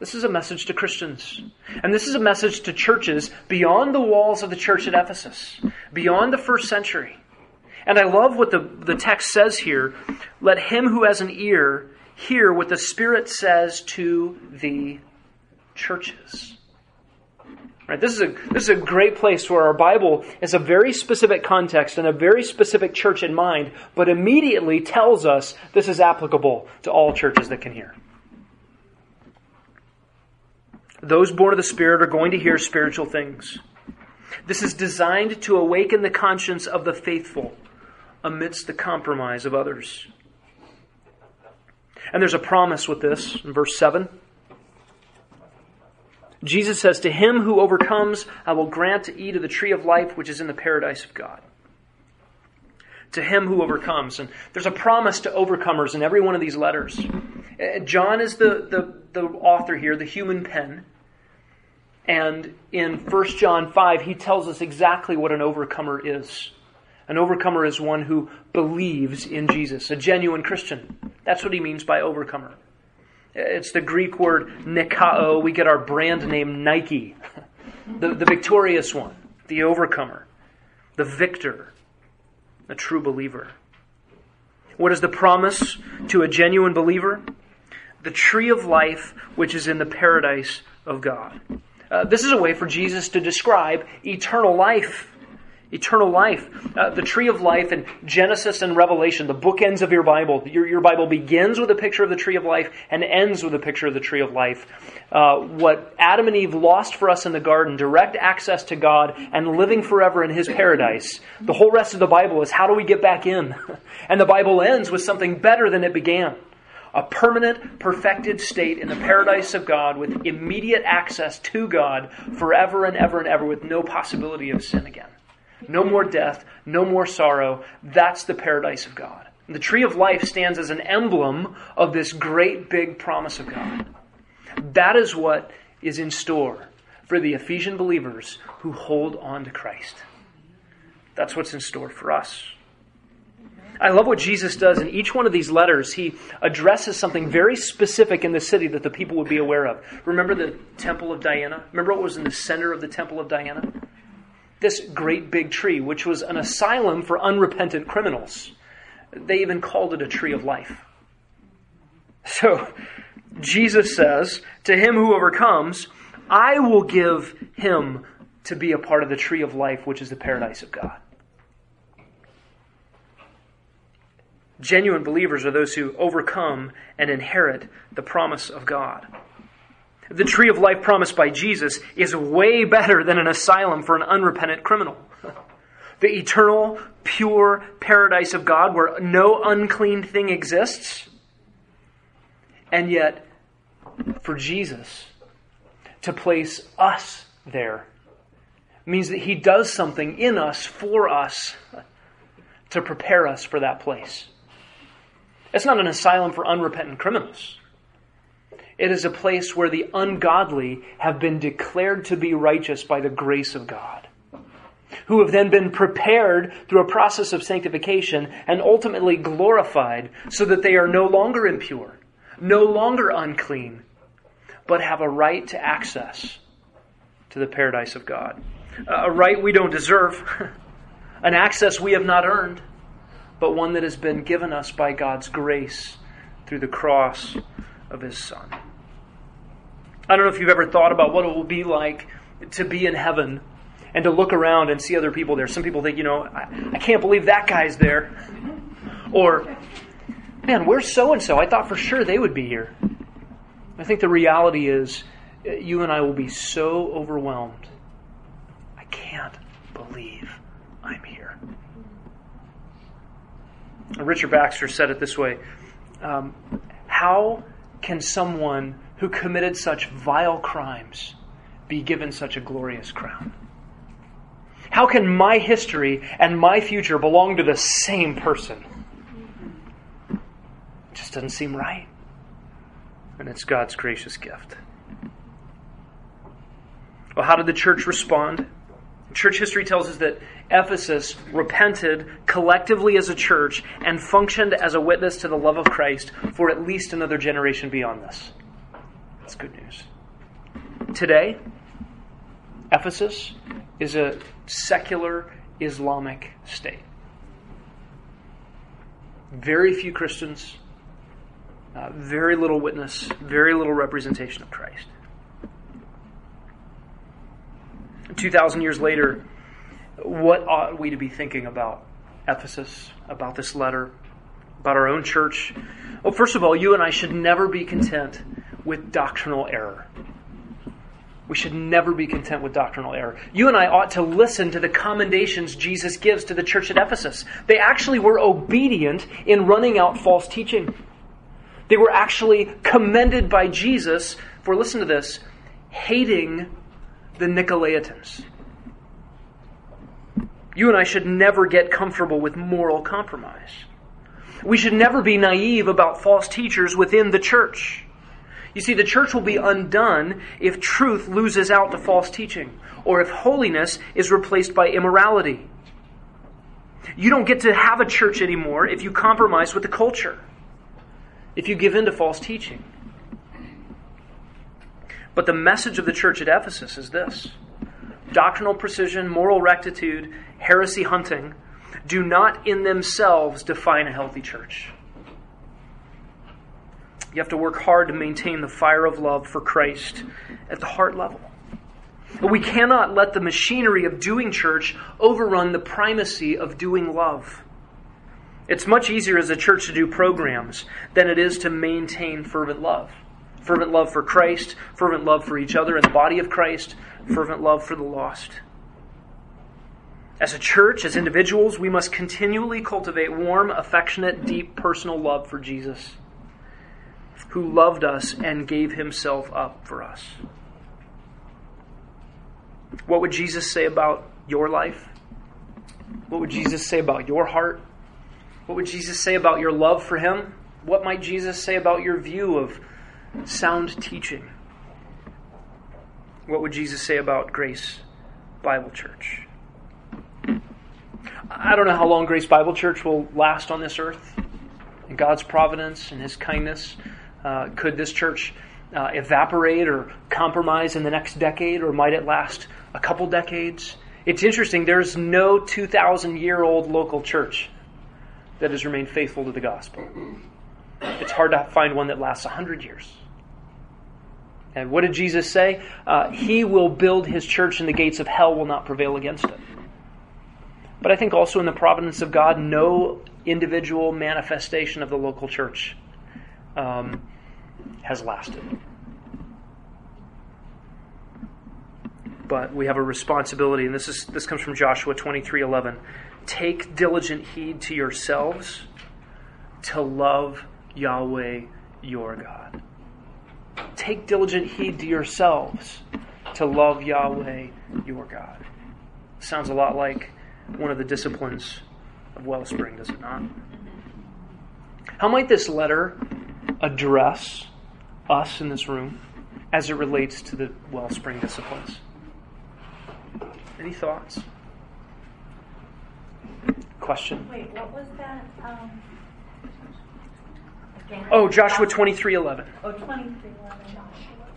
This is a message to Christians. And this is a message to churches beyond the walls of the church at Ephesus, beyond the first century. And I love what the text says here. Let him who has an ear hear what the Spirit says to the churches. Right? This is a great place where our Bible has a very specific context and a very specific church in mind, but immediately tells us this is applicable to all churches that can hear. Those born of the Spirit are going to hear spiritual things. This is designed to awaken the conscience of the faithful amidst the compromise of others. And there's a promise with this in verse 7. Jesus says, to him who overcomes, I will grant to eat of the tree of life, which is in the paradise of God. To him who overcomes. And there's a promise to overcomers in every one of these letters. John is the author here, the human pen. And in 1 John 5, he tells us exactly what an overcomer is. An overcomer is one who believes in Jesus, a genuine Christian. That's what he means by overcomer. It's the Greek word nikao. We get our brand name Nike. The victorious one, the overcomer, the victor, a true believer. What is the promise to a genuine believer? The tree of life, which is in the paradise of God. This is a way for Jesus to describe eternal life. Eternal life. The tree of life in Genesis and Revelation, the bookends of your Bible. Your Bible begins with a picture of the tree of life and ends with a picture of the tree of life. What Adam and Eve lost for us in the garden, direct access to God and living forever in His paradise. The whole rest of the Bible is how do we get back in? And the Bible ends with something better than it began. A permanent, perfected state in the paradise of God with immediate access to God forever and ever with no possibility of sin again. No more death, no more sorrow. That's the paradise of God. The tree of life stands as an emblem of this great big promise of God. That is what is in store for the Ephesian believers who hold on to Christ. That's what's in store for us. I love what Jesus does in each one of these letters. He addresses something very specific in the city that the people would be aware of. Remember the temple of Diana? Remember what was in the center of the temple of Diana? This great big tree, which was an asylum for unrepentant criminals. They even called it a tree of life. So Jesus says, to him who overcomes, I will give him to be a part of the tree of life, which is the paradise of God. Genuine believers are those who overcome and inherit the promise of God. The tree of life promised by Jesus is way better than an asylum for an unrepentant criminal. The eternal, pure paradise of God where no unclean thing exists. And yet, for Jesus to place us there means that He does something in us, for us, to prepare us for that place. It's not an asylum for unrepentant criminals. It is a place where the ungodly have been declared to be righteous by the grace of God, who have then been prepared through a process of sanctification and ultimately glorified so that they are no longer impure, no longer unclean, but have a right to access to the paradise of God. A right we don't deserve, an access we have not earned, but one that has been given us by God's grace through the cross of His Son. I don't know if you've ever thought about what it will be like to be in heaven and to look around and see other people there. Some people think, I can't believe that guy's there. Or, man, where's so-and-so? I thought for sure they would be here. I think the reality is you and I will be so overwhelmed. I can't believe I'm here. Richard Baxter said it this way. How can someone who committed such vile crimes be given such a glorious crown? How can my history and my future belong to the same person? It just doesn't seem right. And it's God's gracious gift. Well, how did the church respond? Church history tells us that Ephesus repented collectively as a church and functioned as a witness to the love of Christ for at least another generation beyond this. That's good news. Today, Ephesus is a secular Islamic state. Very few Christians, very little witness, very little representation of Christ. 2,000 years later, what ought we to be thinking about Ephesus, about this letter, about our own church? Well, first of all, you and I should never be content with doctrinal error. We should never be content with doctrinal error. You and I ought to listen to the commendations Jesus gives to the church at Ephesus. They actually were obedient in running out false teaching. They were actually commended by Jesus for, listen to this, hating the Nicolaitans. You and I should never get comfortable with moral compromise. We should never be naive about false teachers within the church. You see, the church will be undone if truth loses out to false teaching, or if holiness is replaced by immorality. You don't get to have a church anymore if you compromise with the culture, if you give in to false teaching. But the message of the church at Ephesus is this: doctrinal precision, moral rectitude, heresy hunting do not in themselves define a healthy church. You have to work hard to maintain the fire of love for Christ at the heart level. But we cannot let the machinery of doing church overrun the primacy of doing love. It's much easier as a church to do programs than it is to maintain fervent love. Fervent love for Christ, fervent love for each other in the body of Christ, fervent love for the lost. As a church, as individuals, we must continually cultivate warm, affectionate, deep, personal love for Jesus, who loved us and gave himself up for us. What would Jesus say about your life? What would Jesus say about your heart? What would Jesus say about your love for him? What might Jesus say about your view of sound teaching? What would Jesus say about Grace Bible Church? I don't know how long Grace Bible Church will last on this earth. In God's providence and His kindness, could this church evaporate or compromise in the next decade, or might it last a couple decades? It's interesting, there's no 2,000-year-old local church that has remained faithful to the gospel. It's hard to find one that lasts 100 years. And what did Jesus say? He will build his church and the gates of hell will not prevail against it. But I think also in the providence of God, no individual manifestation of the local church has lasted. But we have a responsibility, and this comes from Joshua 23:11. Take diligent heed to yourselves to love Yahweh your God. Take diligent heed to yourselves to love Yahweh your God. Sounds a lot like one of the disciplines of Wellspring, does it not? How might this letter address us in this room as it relates to the Wellspring disciplines? Any thoughts? Question? Wait, what was that? Oh, Joshua 23:11. Oh, 23:11.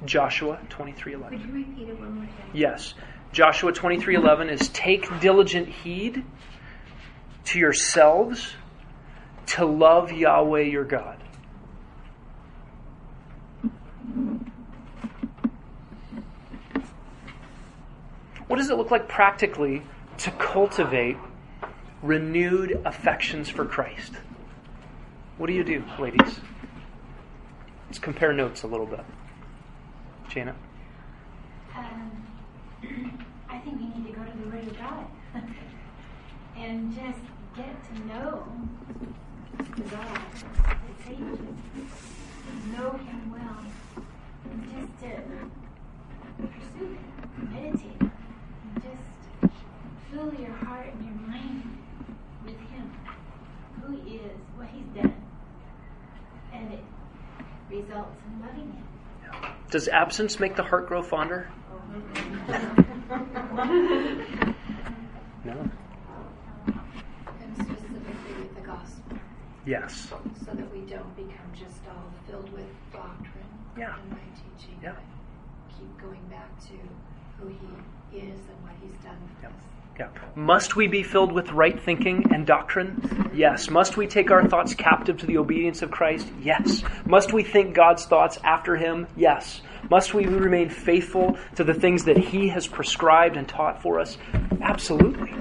Joshua 23:11. Would you repeat it one more time? Yes. Joshua 23:11 is take diligent heed to yourselves to love Yahweh your God. What does it look like practically to cultivate renewed affections for Christ? What do you do, ladies? Let's compare notes a little bit. Janet? I think we need to go to the Word of God and just get to know God, the Savior, know Him well, and just to pursue Him, meditate, and just fill your heart and your mind with Him, who He is, what He's done, and it results in loving Him. Does absence make the heart grow fonder? No. And specifically with the gospel. Yes. So that we don't become just all filled with doctrine and my teaching. Yeah. Keep going back to who He is and what He's done for us. Yeah. Must we be filled with right thinking and doctrine? Yes. Must we take our thoughts captive to the obedience of Christ? Yes. Must we think God's thoughts after Him? Yes. Must we remain faithful to the things that He has prescribed and taught for us? Absolutely.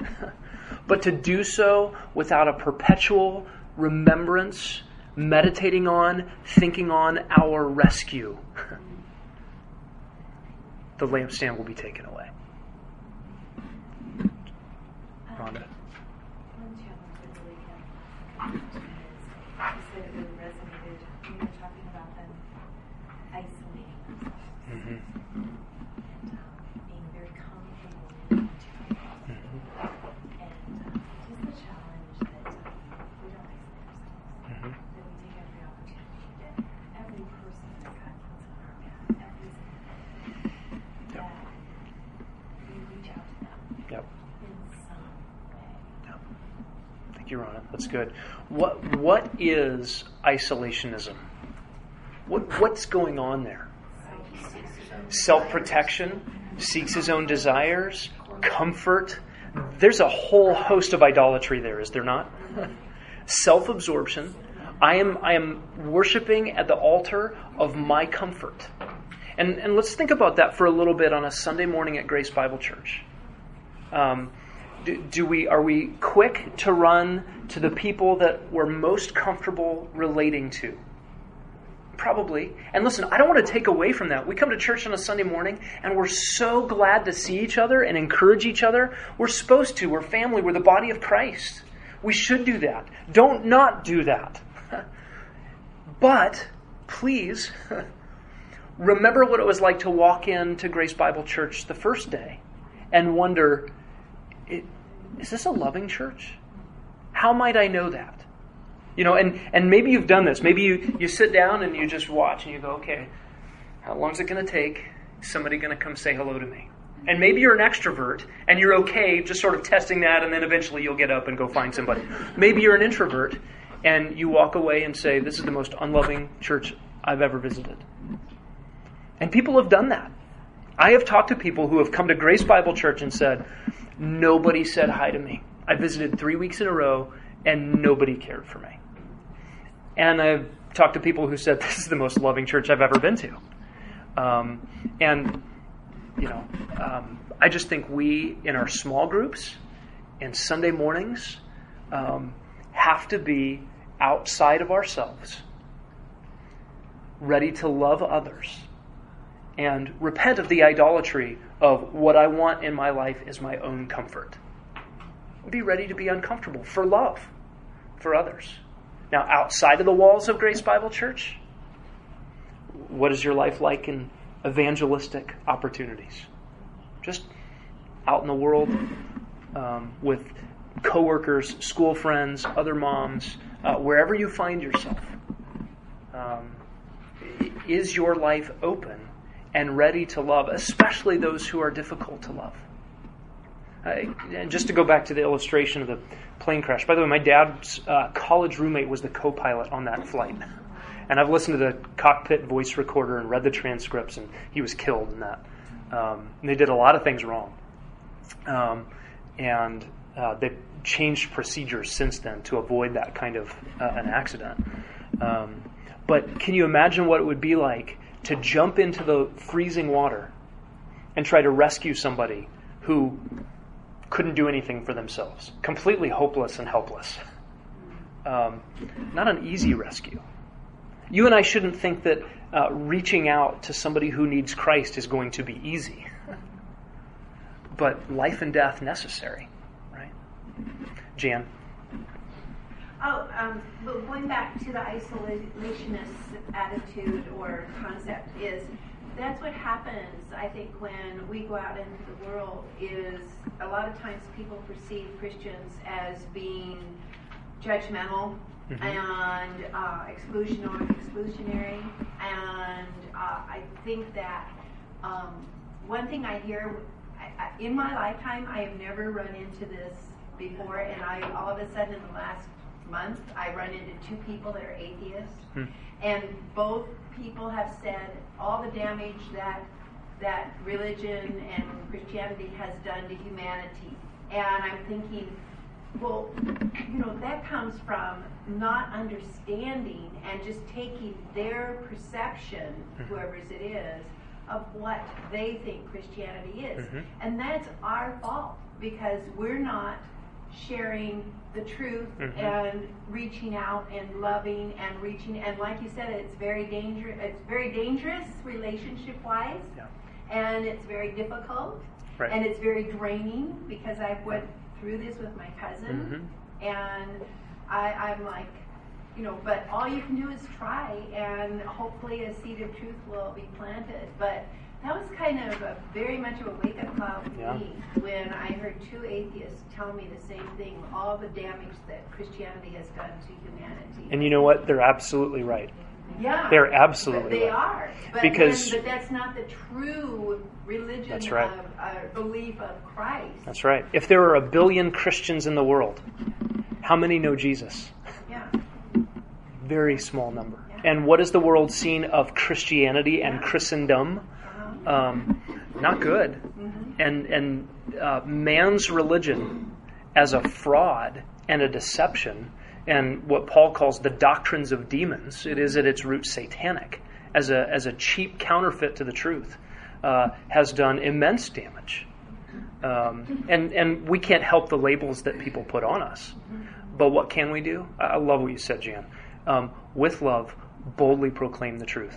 But to do so without a perpetual remembrance, meditating on, thinking on our rescue, the lampstand will be taken away. Rhonda. One challenge I really have is that it really resonated when you were talking about them isolating themselves and being very comfortable in material. And just the challenge that we don't isolate ourselves, that we take every opportunity, that every person that God puts in our path, every single person, that we reach out to them. Yep. You're on it. That's good. What is isolationism? What's going on there? Self-protection, seeks his own desires, comfort. There's a whole host of idolatry there, is there not? Self-absorption. I am worshiping at the altar of my comfort. And let's think about that for a little bit on a Sunday morning at Grace Bible Church. Are we quick to run to the people that we're most comfortable relating to? Probably. And listen, I don't want to take away from that. We come to church on a Sunday morning, and we're so glad to see each other and encourage each other. We're supposed to. We're family. We're the body of Christ. We should do that. Don't not do that. But, please, remember what it was like to walk into Grace Bible Church the first day and wonder, is this a loving church? How might I know that? You know, and maybe you've done this. Maybe you sit down and you just watch and you go, okay, how long is it going to take? Is somebody going to come say hello to me? And maybe you're an extrovert and you're okay just sort of testing that, and then eventually you'll get up and go find somebody. Maybe you're an introvert and you walk away and say, this is the most unloving church I've ever visited. And people have done that. I have talked to people who have come to Grace Bible Church and said, nobody said hi to me. I visited 3 weeks in a row, and nobody cared for me. And I've talked to people who said, this is the most loving church I've ever been to. I just think we, in our small groups and Sunday mornings, have to be outside of ourselves, ready to love others, and repent of the idolatry of what I want in my life is my own comfort. Be ready to be uncomfortable for love, for others. Now, outside of the walls of Grace Bible Church, what is your life like in evangelistic opportunities? Just out in the world with coworkers, school friends, other moms, wherever you find yourself. Is your life open and ready to love, especially those who are difficult to love? And just to go back to the illustration of the plane crash, by the way, my dad's college roommate was the co-pilot on that flight. And I've listened to the cockpit voice recorder and read the transcripts, and he was killed in that. And they did a lot of things wrong. They've changed procedures since then to avoid that kind of an accident. But can you imagine what it would be like to jump into the freezing water and try to rescue somebody who couldn't do anything for themselves, completely hopeless and helpless? Not an easy rescue. You and I shouldn't think that reaching out to somebody who needs Christ is going to be easy. But life and death necessary, right? Jan? But going back to the isolationist attitude or concept is, that's what happens, I think, when we go out into the world is a lot of times people perceive Christians as being judgmental, mm-hmm. and exclusionary, and I think that one thing I hear in my lifetime, I have never run into this before, and I all of a sudden in the last month I run into two people that are atheists, mm-hmm. and both people have said all the damage that religion and Christianity has done to humanity, and I'm thinking, well, you know, that comes from not understanding and just taking their perception, whoever's it is, of what they think Christianity is. Mm-hmm. And that's our fault because we're not sharing the truth, mm-hmm. and reaching out and loving and reaching. And like you said, it's very dangerous. It's very dangerous relationship-wise, yeah. and it's very difficult, right. and it's very draining because I've went through this with my cousin, mm-hmm. and I'm like, you know, but all you can do is try, and hopefully a seed of truth will be planted. But that was kind of very much of a wake-up call for yeah. me when I heard two atheists tell me the same thing, all the damage that Christianity has done to humanity. And you know what? They're absolutely right. Yeah. They're absolutely they right. They are. But, because, but that's not the true religion, that's right. of belief of Christ. That's right. If there are 1 billion Christians in the world, how many know Jesus? Yeah. Very small number. Yeah. And what has the world seen of Christianity and yeah. Christendom? Uh-huh. Not good. Mm-hmm. And man's religion as a fraud and a deception, and what Paul calls the doctrines of demons, it is at its root satanic, as a cheap counterfeit to the truth, has done immense damage. And we can't help the labels that people put on us. But what can we do? I love what you said, Jan. With love, boldly proclaim the truth.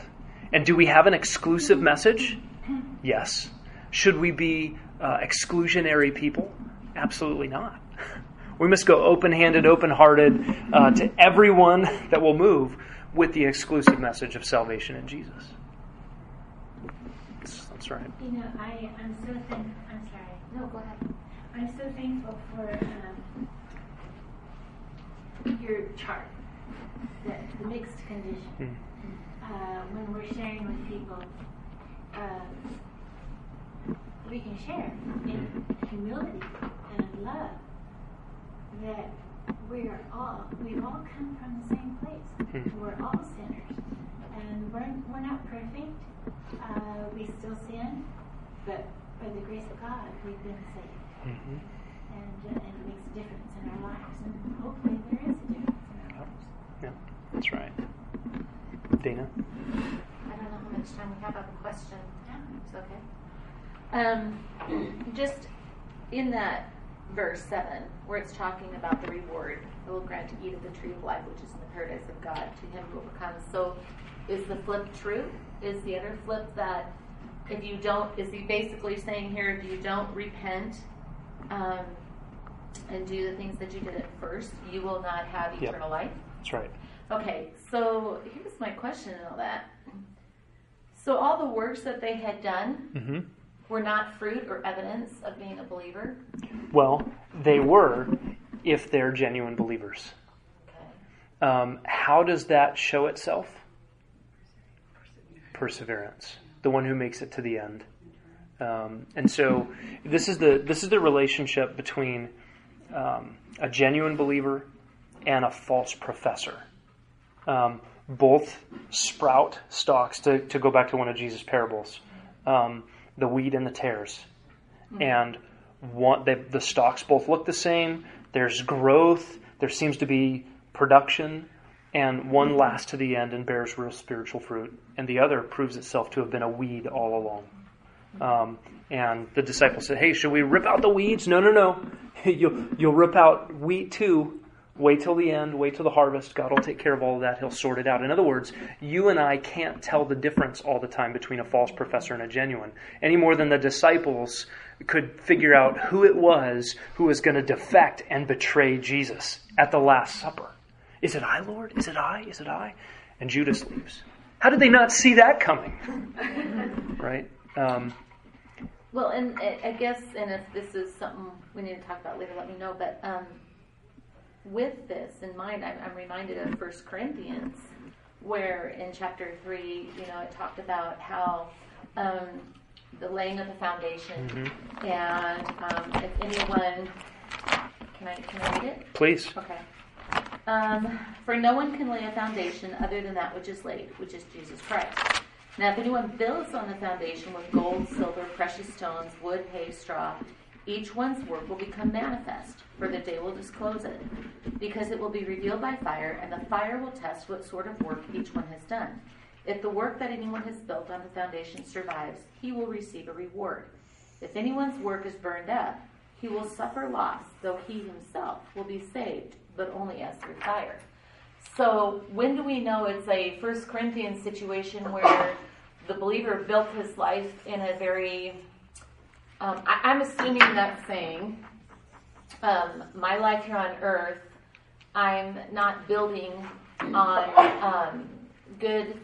And do we have an exclusive message? Yes. Should we be exclusionary people? Absolutely not. We must go open-handed, open-hearted to everyone that will move with the exclusive message of salvation in Jesus. That's right. You know, I'm so thankful. I'm sorry. No, go ahead. I'm so thankful for your chart, the mixed condition. Mm. When we're sharing with people, we can share in humility and love. That we all come from the same place. We're all sinners, and we're not perfect. We still sin, but by the grace of God, we've been saved, mm-hmm. and it makes a difference in our lives. And hopefully, there is a difference in our lives. Yeah, that's right. Dana, I don't know how much time we have. I have a question. Yeah, it's okay. Just in that. Verse 7, where it's talking about the reward, I will grant to eat of the tree of life, which is in the paradise of God, to him who overcomes. So, is the flip true? Is the other flip that if you don't, is he basically saying here, if you don't repent and do the things that you did at first, you will not have eternal life? That's right. Okay, so here's my question and all that. So, all the works that they had done, mm-hmm. were not fruit or evidence of being a believer? Well, they were if they're genuine believers. Okay. How does that show itself? Perseverance. The one who makes it to the end. And so this is the relationship between a genuine believer and a false professor. Both sprout stalks, to go back to one of Jesus' parables. The wheat and the tares. And the stocks both look the same. There's growth. There seems to be production. And one lasts to the end and bears real spiritual fruit. And the other proves itself to have been a weed all along. And the disciples said, hey, should we rip out the weeds? No. You'll rip out wheat too. Wait till the end. Wait till the harvest. God will take care of all of that. He'll sort it out. In other words, you and I can't tell the difference all the time between a false professor and a genuine, any more than the disciples could figure out who it was who was going to defect and betray Jesus at the Last Supper. Is it I, Lord? Is it I? Is it I? And Judas leaves. How did they not see that coming? Right? Well, and I guess, and if this is something we need to talk about later, let me know. But with this in mind, I'm reminded of 1 Corinthians, where in chapter 3, it talked about how the laying of the foundation, mm-hmm. and if anyone, can I read it? Please. Okay. For no one can lay a foundation other than that which is laid, which is Jesus Christ. Now, if anyone builds on the foundation with gold, silver, precious stones, wood, hay, straw, each one's work will become manifest, for the day will disclose it, because it will be revealed by fire, and the fire will test what sort of work each one has done. If the work that anyone has built on the foundation survives, he will receive a reward. If anyone's work is burned up, he will suffer loss, though he himself will be saved, but only as through fire. So when do we know it's a 1 Corinthians situation where the believer built his life in a very... I'm assuming that's saying, my life here on earth, I'm not building on good,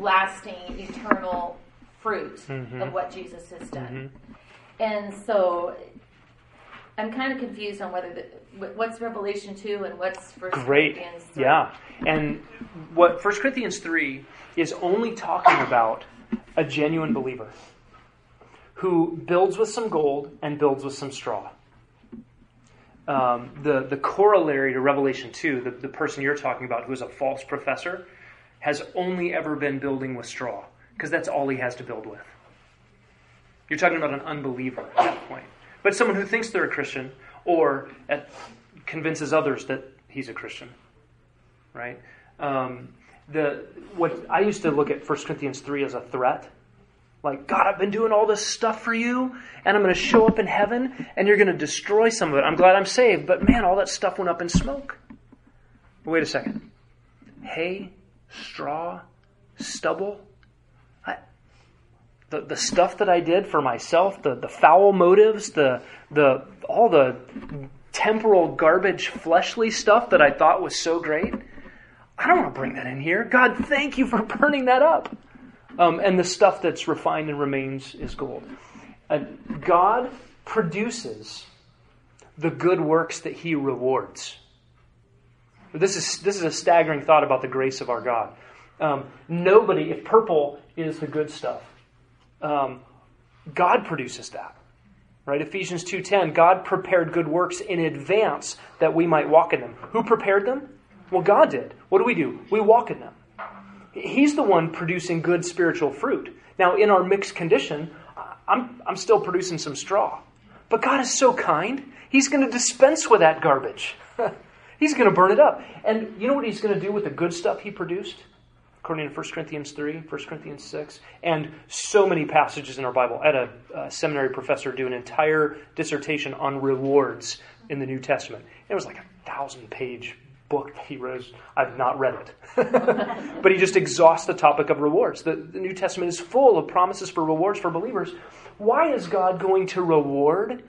lasting, eternal fruit, mm-hmm. of what Jesus has done. Mm-hmm. And so I'm kind of confused on whether what's Revelation 2 and what's 1 Corinthians 3. Yeah. And what 1 Corinthians 3 is only talking about a genuine believer who builds with some gold and builds with some straw. The corollary to Revelation 2, the person you're talking about who is a false professor, has only ever been building with straw because that's all he has to build with. You're talking about an unbeliever at that point. But someone who thinks they're a Christian or convinces others that he's a Christian, right? I used to look at 1 Corinthians 3 as a threat. Like, God, I've been doing all this stuff for you, and I'm going to show up in heaven, and you're going to destroy some of it. I'm glad I'm saved, but man, all that stuff went up in smoke. But wait a second. Hay, straw, stubble. The stuff that I did for myself, the foul motives, the all the temporal garbage, fleshly stuff that I thought was so great, I don't want to bring that in here. God, thank you for burning that up. And the stuff that's refined and remains is gold. God produces the good works that He rewards. This is a staggering thought about the grace of our God. Nobody, if purple is the good stuff. God produces that, right? Ephesians 2:10, God prepared good works in advance that we might walk in them. Who prepared them? Well, God did. What do? We walk in them. He's the one producing good spiritual fruit. Now, in our mixed condition, I'm still producing some straw. But God is so kind, He's going to dispense with that garbage. He's going to burn it up. And you know what He's going to do with the good stuff He produced? According to 1 Corinthians 3, 1 Corinthians 6, and so many passages in our Bible. I had a seminary professor do an entire dissertation on rewards in the New Testament. It was like 1,000-page book that he wrote. I've not read it. But he just exhausts the topic of rewards. The New Testament is full of promises for rewards for believers. Why is God going to reward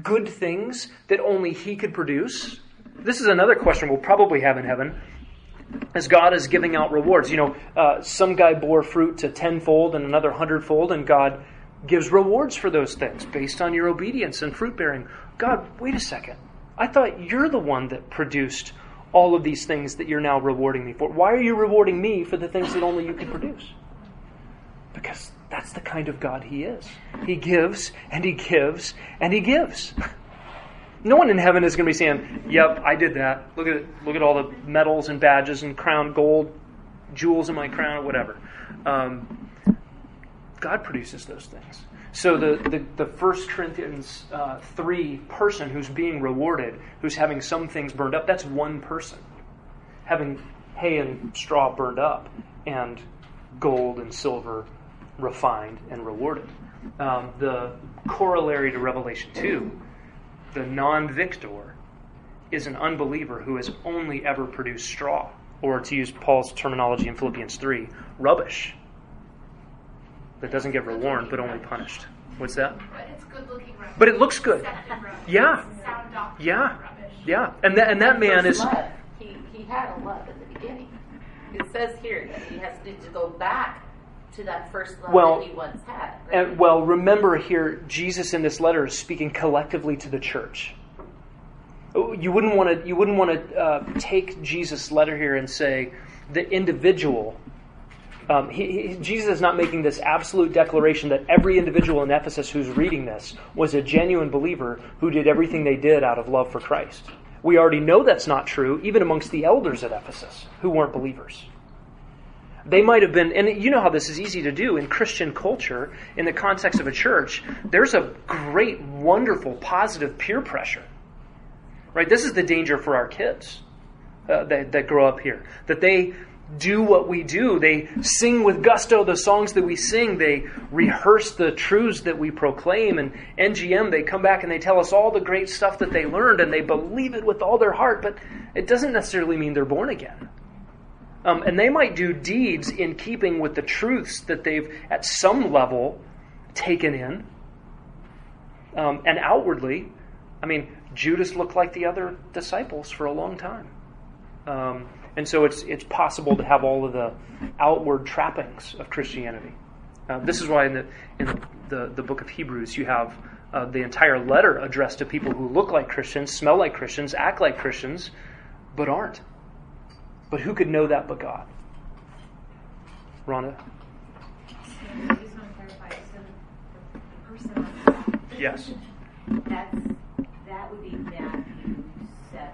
good things that only He could produce? This is another question we'll probably have in heaven. As God is giving out rewards. Some guy bore fruit to 10-fold and another 100-fold, and God gives rewards for those things based on your obedience and fruit-bearing. God, wait a second. I thought you're the one that produced all of these things that you're now rewarding me for. Why are you rewarding me for the things that only you can produce? Because that's the kind of God He is. He gives, and He gives, and He gives. No one in heaven is going to be saying, yep, I did that. Look at it. Look at all the medals and badges and crown gold, jewels in my crown, whatever. God produces those things. So the 1 Corinthians 3 person who's being rewarded, who's having some things burned up, that's one person. Having hay and straw burned up and gold and silver refined and rewarded. The corollary to Revelation 2, the non-victor is an unbeliever who has only ever produced straw, or to use Paul's terminology in Philippians 3, rubbish. That doesn't get rewarded, but only punished. What's that? But it's good-looking rubbish. But it looks good. Yeah. Yeah. Yeah. And that man is... Love. He had a love at the beginning. It says here that he has to go back to that first love that he once had. Right? And, well, remember here, Jesus in this letter is speaking collectively to the church. You wouldn't want to take Jesus' letter here and say the individual... Jesus is not making this absolute declaration that every individual in Ephesus who's reading this was a genuine believer who did everything they did out of love for Christ. We already know that's not true, even amongst the elders at Ephesus who weren't believers. They might have been, and you know how this is easy to do in Christian culture, in the context of a church, there's a great, wonderful, positive peer pressure. Right? This is the danger for our kids that grow up here, that they... do what we do. They sing with gusto the songs that we sing. They rehearse the truths that we proclaim. And NGM, they come back and they tell us all the great stuff that they learned and they believe it with all their heart, but it doesn't necessarily mean they're born again. And they might do deeds in keeping with the truths that they've, at some level, taken in. And outwardly, I mean, Judas looked like the other disciples for a long time. And so it's possible to have all of the outward trappings of Christianity. This is why in the book of Hebrews you have the entire letter addressed to people who look like Christians, smell like Christians, act like Christians, but aren't. But who could know that but God? Rhonda? I just want to clarify. So the person... Yes. That would be Matthew 7.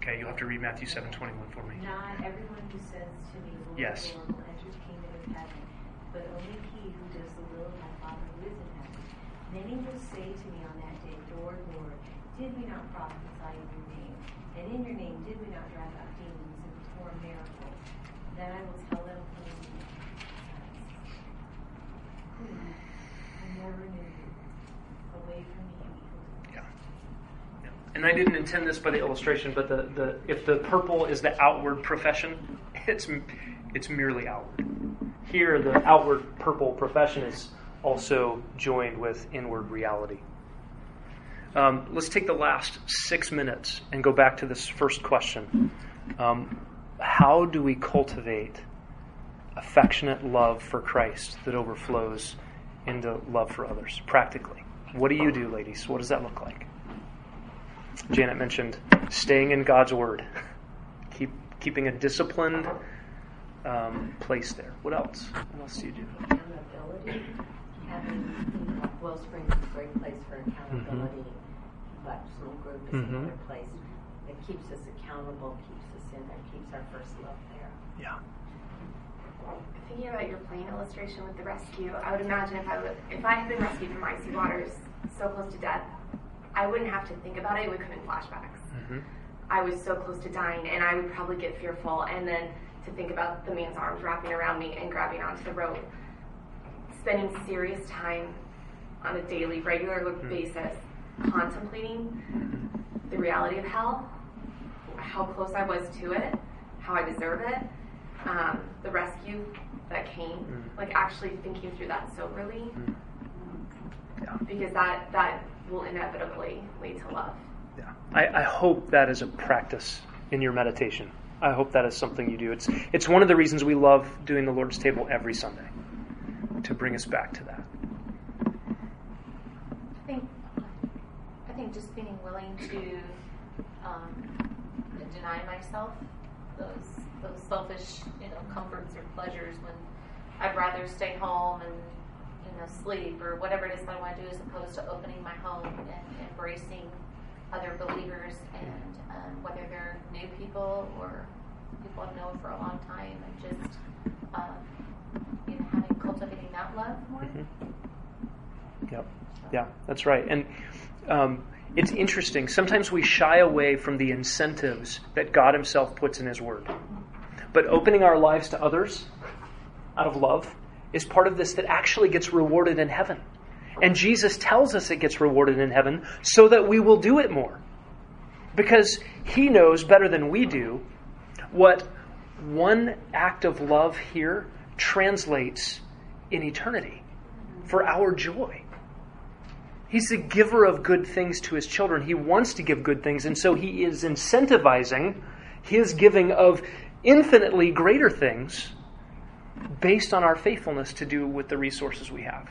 Okay, you'll have to read Matthew 7:21 for me. Not everyone who says to me, Lord, yes. Lord, will enter the kingdom of heaven, but only he who does the will of my Father who is in heaven. Many will say to me on that day, Lord, Lord, did we not prophesy in your name? And in your name did we not drive out demons and perform miracles? Then I will tell them, I never knew you. Away from me. And I didn't intend this by the illustration, but if the purple is the outward profession, it's merely outward. Here, the outward purple profession is also joined with inward reality. Let's take the last 6 minutes and go back to this first question. How do we cultivate affectionate love for Christ that overflows into love for others, practically? What do you do, ladies? What does that look like? Janet mentioned staying in God's Word, keeping a disciplined place there. What else? What else do you do? Accountability. Having Wellspring is a great place for accountability. Small group is another place that keeps us accountable, keeps us in there, keeps our first love there. Yeah. Thinking about your plane illustration with the rescue, I would imagine if I had been rescued from icy waters so close to death, I wouldn't have to think about it. It would come in flashbacks. Mm-hmm. I was so close to dying, and I would probably get fearful. And then to think about the man's arms wrapping around me and grabbing onto the rope, spending serious time on a daily, regular basis, contemplating the reality of hell, how close I was to it, how I deserve it, the rescue that came, like actually thinking through that soberly, because that will inevitably lead to love. Yeah, I hope that is a practice in your meditation. I hope that is something you do. It's one of the reasons we love doing the Lord's table every Sunday, to bring us back to that. I think just being willing to deny myself those selfish comforts or pleasures when I'd rather stay home and sleep or whatever it is that I want to do, as opposed to opening my home and embracing other believers, and whether they're new people or people I've known for a long time, and just having cultivating that love more. Mm-hmm. Yep. Yeah, that's right. And it's interesting. Sometimes we shy away from the incentives that God himself puts in his word. But opening our lives to others out of love is part of this that actually gets rewarded in heaven. And Jesus tells us it gets rewarded in heaven so that we will do it more. Because he knows better than we do what one act of love here translates in eternity for our joy. He's the giver of good things to his children. He wants to give good things, and so he is incentivizing his giving of infinitely greater things based on our faithfulness to do with the resources we have.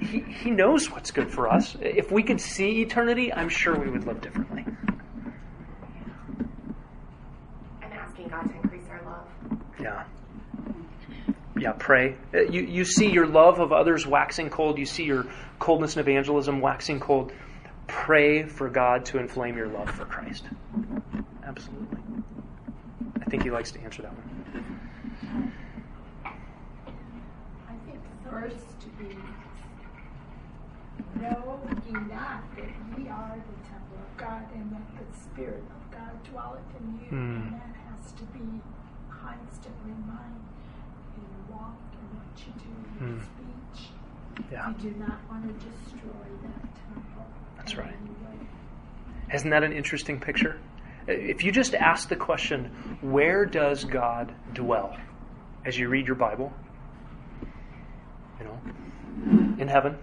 He knows what's good for us. If we could see eternity, I'm sure we would live differently. And asking God to increase our love. Yeah. Yeah, pray. You see your love of others waxing cold. You see your coldness in evangelism waxing cold. Pray for God to inflame your love for Christ. Absolutely. I think he likes to answer that one. I think first is know ye not that ye are the temple of God and that the Spirit of God dwelleth in you. And that has to be constantly mind. Walk and what you do in speech. Yeah. You do not want to destroy that temple. That's right. Isn't that an interesting picture? If you just ask the question, where does God dwell? As you read your Bible, in heaven,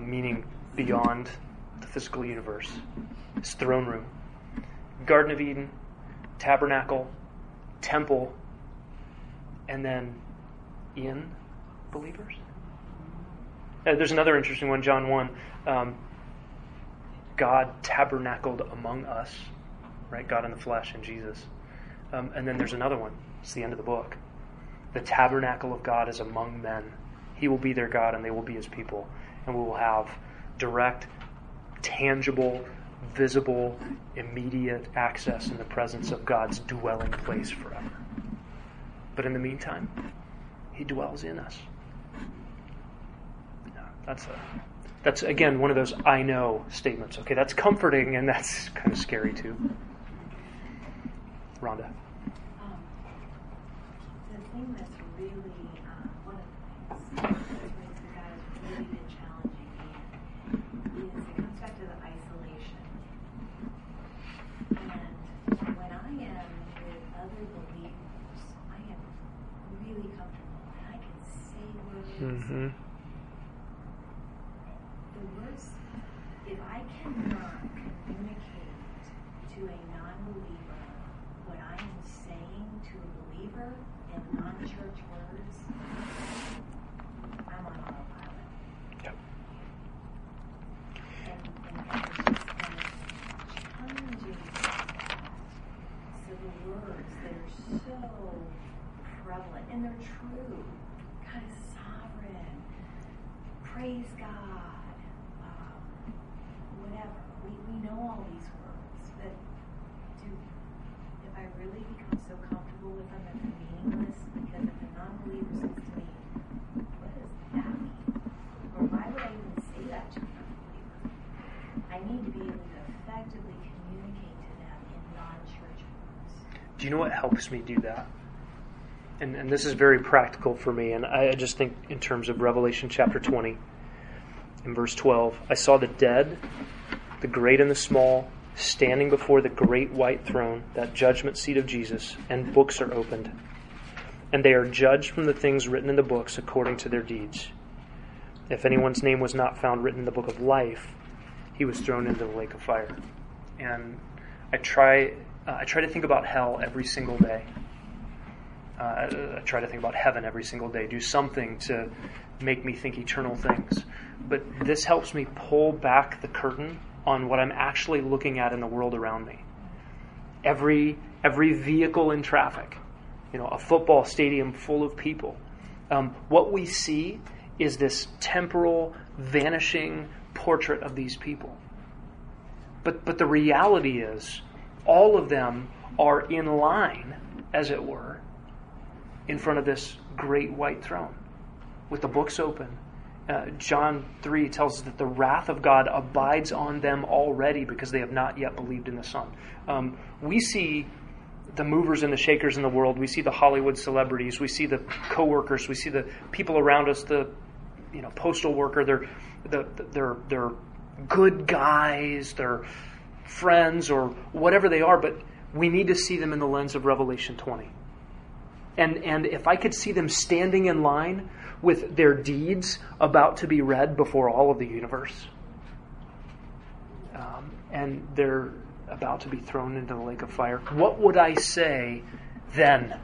meaning beyond the physical universe, his throne room, Garden of Eden, tabernacle, temple, and then in believers. There's another interesting one, John 1. God tabernacled among us, right? God in the flesh in Jesus. And then there's another one. It's the end of the book. The tabernacle of God is among men. He will be their God and they will be his people. And we will have direct, tangible, visible, immediate access in the presence of God's dwelling place forever. But in the meantime, he dwells in us. That's again, one of those I know statements. Okay, that's comforting, and that's kind of scary, too. Rhonda. The thing that's really, one of the things that has really been challenging me is it comes back to the isolation. And when I am with other believers, comfortable and I can say words. Mm-hmm. The worst, if I cannot communicate to a non-believer what I am saying to a believer in non-church words, I'm on autopilot. Yep. And that is just kind of challenging. So the words that are so prevalent, and they're true. God is sovereign. Praise God. Whatever. We know all these words. But if I really become so comfortable with them that they're meaningless, because if a non-believer says to me, what does that mean? Or why would I even say that to a non-believer? I need to be able to effectively communicate to them in non-church words. Do you know what helps me do that? And this is very practical for me, and I just think in terms of Revelation chapter 20, in verse 12, I saw the dead, the great and the small, standing before the great white throne, that judgment seat of Jesus, and books are opened. And they are judged from the things written in the books according to their deeds. If anyone's name was not found written in the book of life, he was thrown into the lake of fire. And I try to think about hell every single day. I try to think about heaven every single day, do something to make me think eternal things. But this helps me pull back the curtain on what I'm actually looking at in the world around me. Every vehicle in traffic, a football stadium full of people. What we see is this temporal, vanishing portrait of these people. But the reality is all of them are in line, as it were, in front of this great white throne with the books open. John 3 tells us that the wrath of God abides on them already because they have not yet believed in the Son. We see the movers and the shakers in the world. We see the Hollywood celebrities. We see the co-workers. We see the people around us, the postal worker. They're good guys. They're friends or whatever they are, but we need to see them in the lens of Revelation 20. And if I could see them standing in line with their deeds about to be read before all of the universe, and they're about to be thrown into the lake of fire, what would I say then?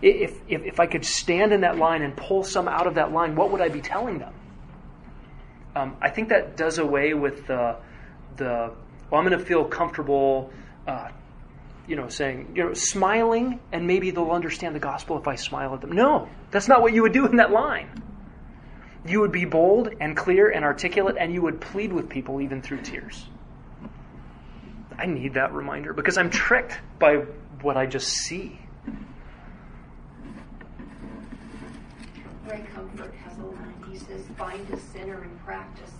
If I could stand in that line and pull some out of that line, what would I be telling them? I think that does away with the well, I'm going to feel comfortable saying, smiling, and maybe they'll understand the gospel if I smile at them. No, that's not what you would do in that line. You would be bold and clear and articulate, and you would plead with people even through tears. I need that reminder because I'm tricked by what I just see. Great Comfort has a line. He says, bind a sinner and practice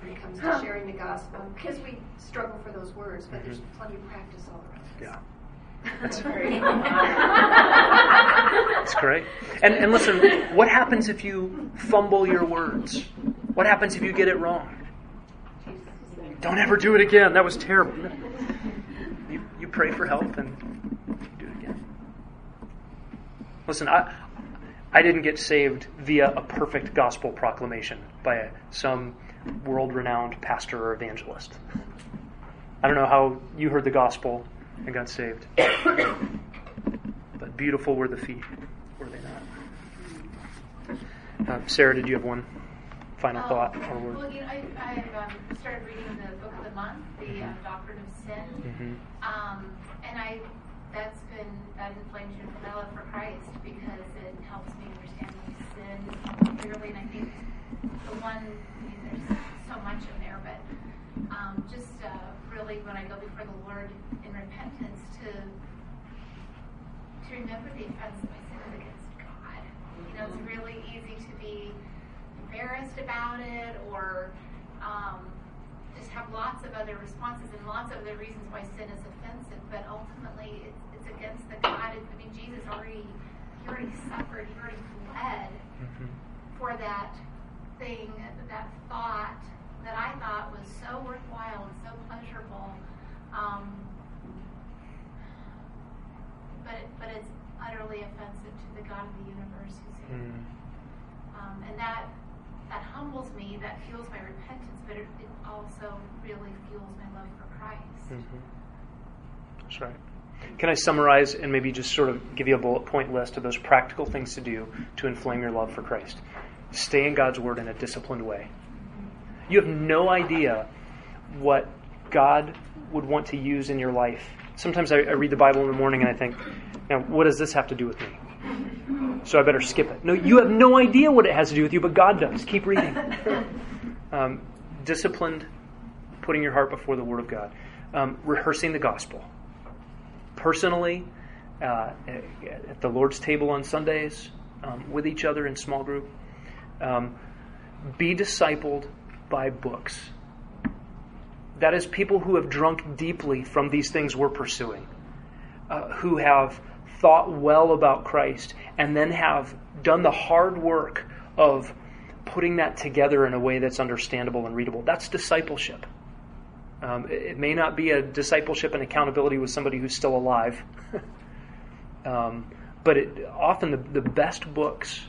when it comes to sharing the gospel, because we struggle for those words, but there's plenty of practice all around us. Yeah. That's great. That's great. And listen, what happens if you fumble your words? What happens if you get it wrong? Don't ever do it again. That was terrible. You pray for help and do it again. Listen, I didn't get saved via a perfect gospel proclamation by some world-renowned pastor or evangelist. I don't know how you heard the gospel and got saved. But beautiful were the feet, were they not? Sarah, did you have one final thought or word? Well, I started reading the Book of the Month, the Doctrine of Sin, and that inflames your vanilla for Christ because it helps me understand sin clearly, and I think there's so much in there, but really when I go before the Lord in repentance to remember the offense of my sins against God. It's really easy to be embarrassed about it or just have lots of other responses and lots of other reasons why sin is offensive, but ultimately it's against the God. I mean, Jesus already suffered, he already bled for that thing, that thought that I thought was so worthwhile and so pleasurable, but it's utterly offensive to the God of the universe who's here. And that humbles me, that fuels my repentance, but it also really fuels my love for Christ. That's right. Can I summarize and maybe just sort of give you a bullet point list of those practical things to do to inflame your love for Christ? Stay in God's Word in a disciplined way. You have no idea what God would want to use in your life. Sometimes I read the Bible in the morning and I think, now, what does this have to do with me? So I better skip it. No, you have no idea what it has to do with you, but God does. Keep reading. Disciplined, putting your heart before the Word of God. Rehearsing the gospel. Personally, at the Lord's table on Sundays, with each other in small group. Be discipled by books. That is, people who have drunk deeply from these things we're pursuing, who have thought well about Christ and then have done the hard work of putting that together in a way that's understandable and readable. That's discipleship. It may not be a discipleship and accountability with somebody who's still alive, but often the best books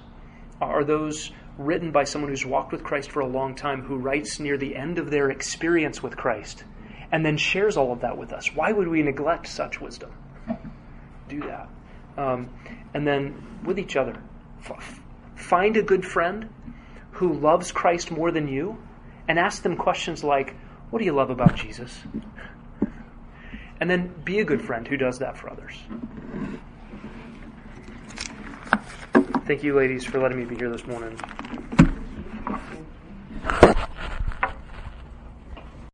are those written by someone who's walked with Christ for a long time, who writes near the end of their experience with Christ, and then shares all of that with us. Why would we neglect such wisdom? Do that. And then with each other, find a good friend who loves Christ more than you, and ask them questions like, what do you love about Jesus? And then be a good friend who does that for others. Thank you, ladies, for letting me be here this morning.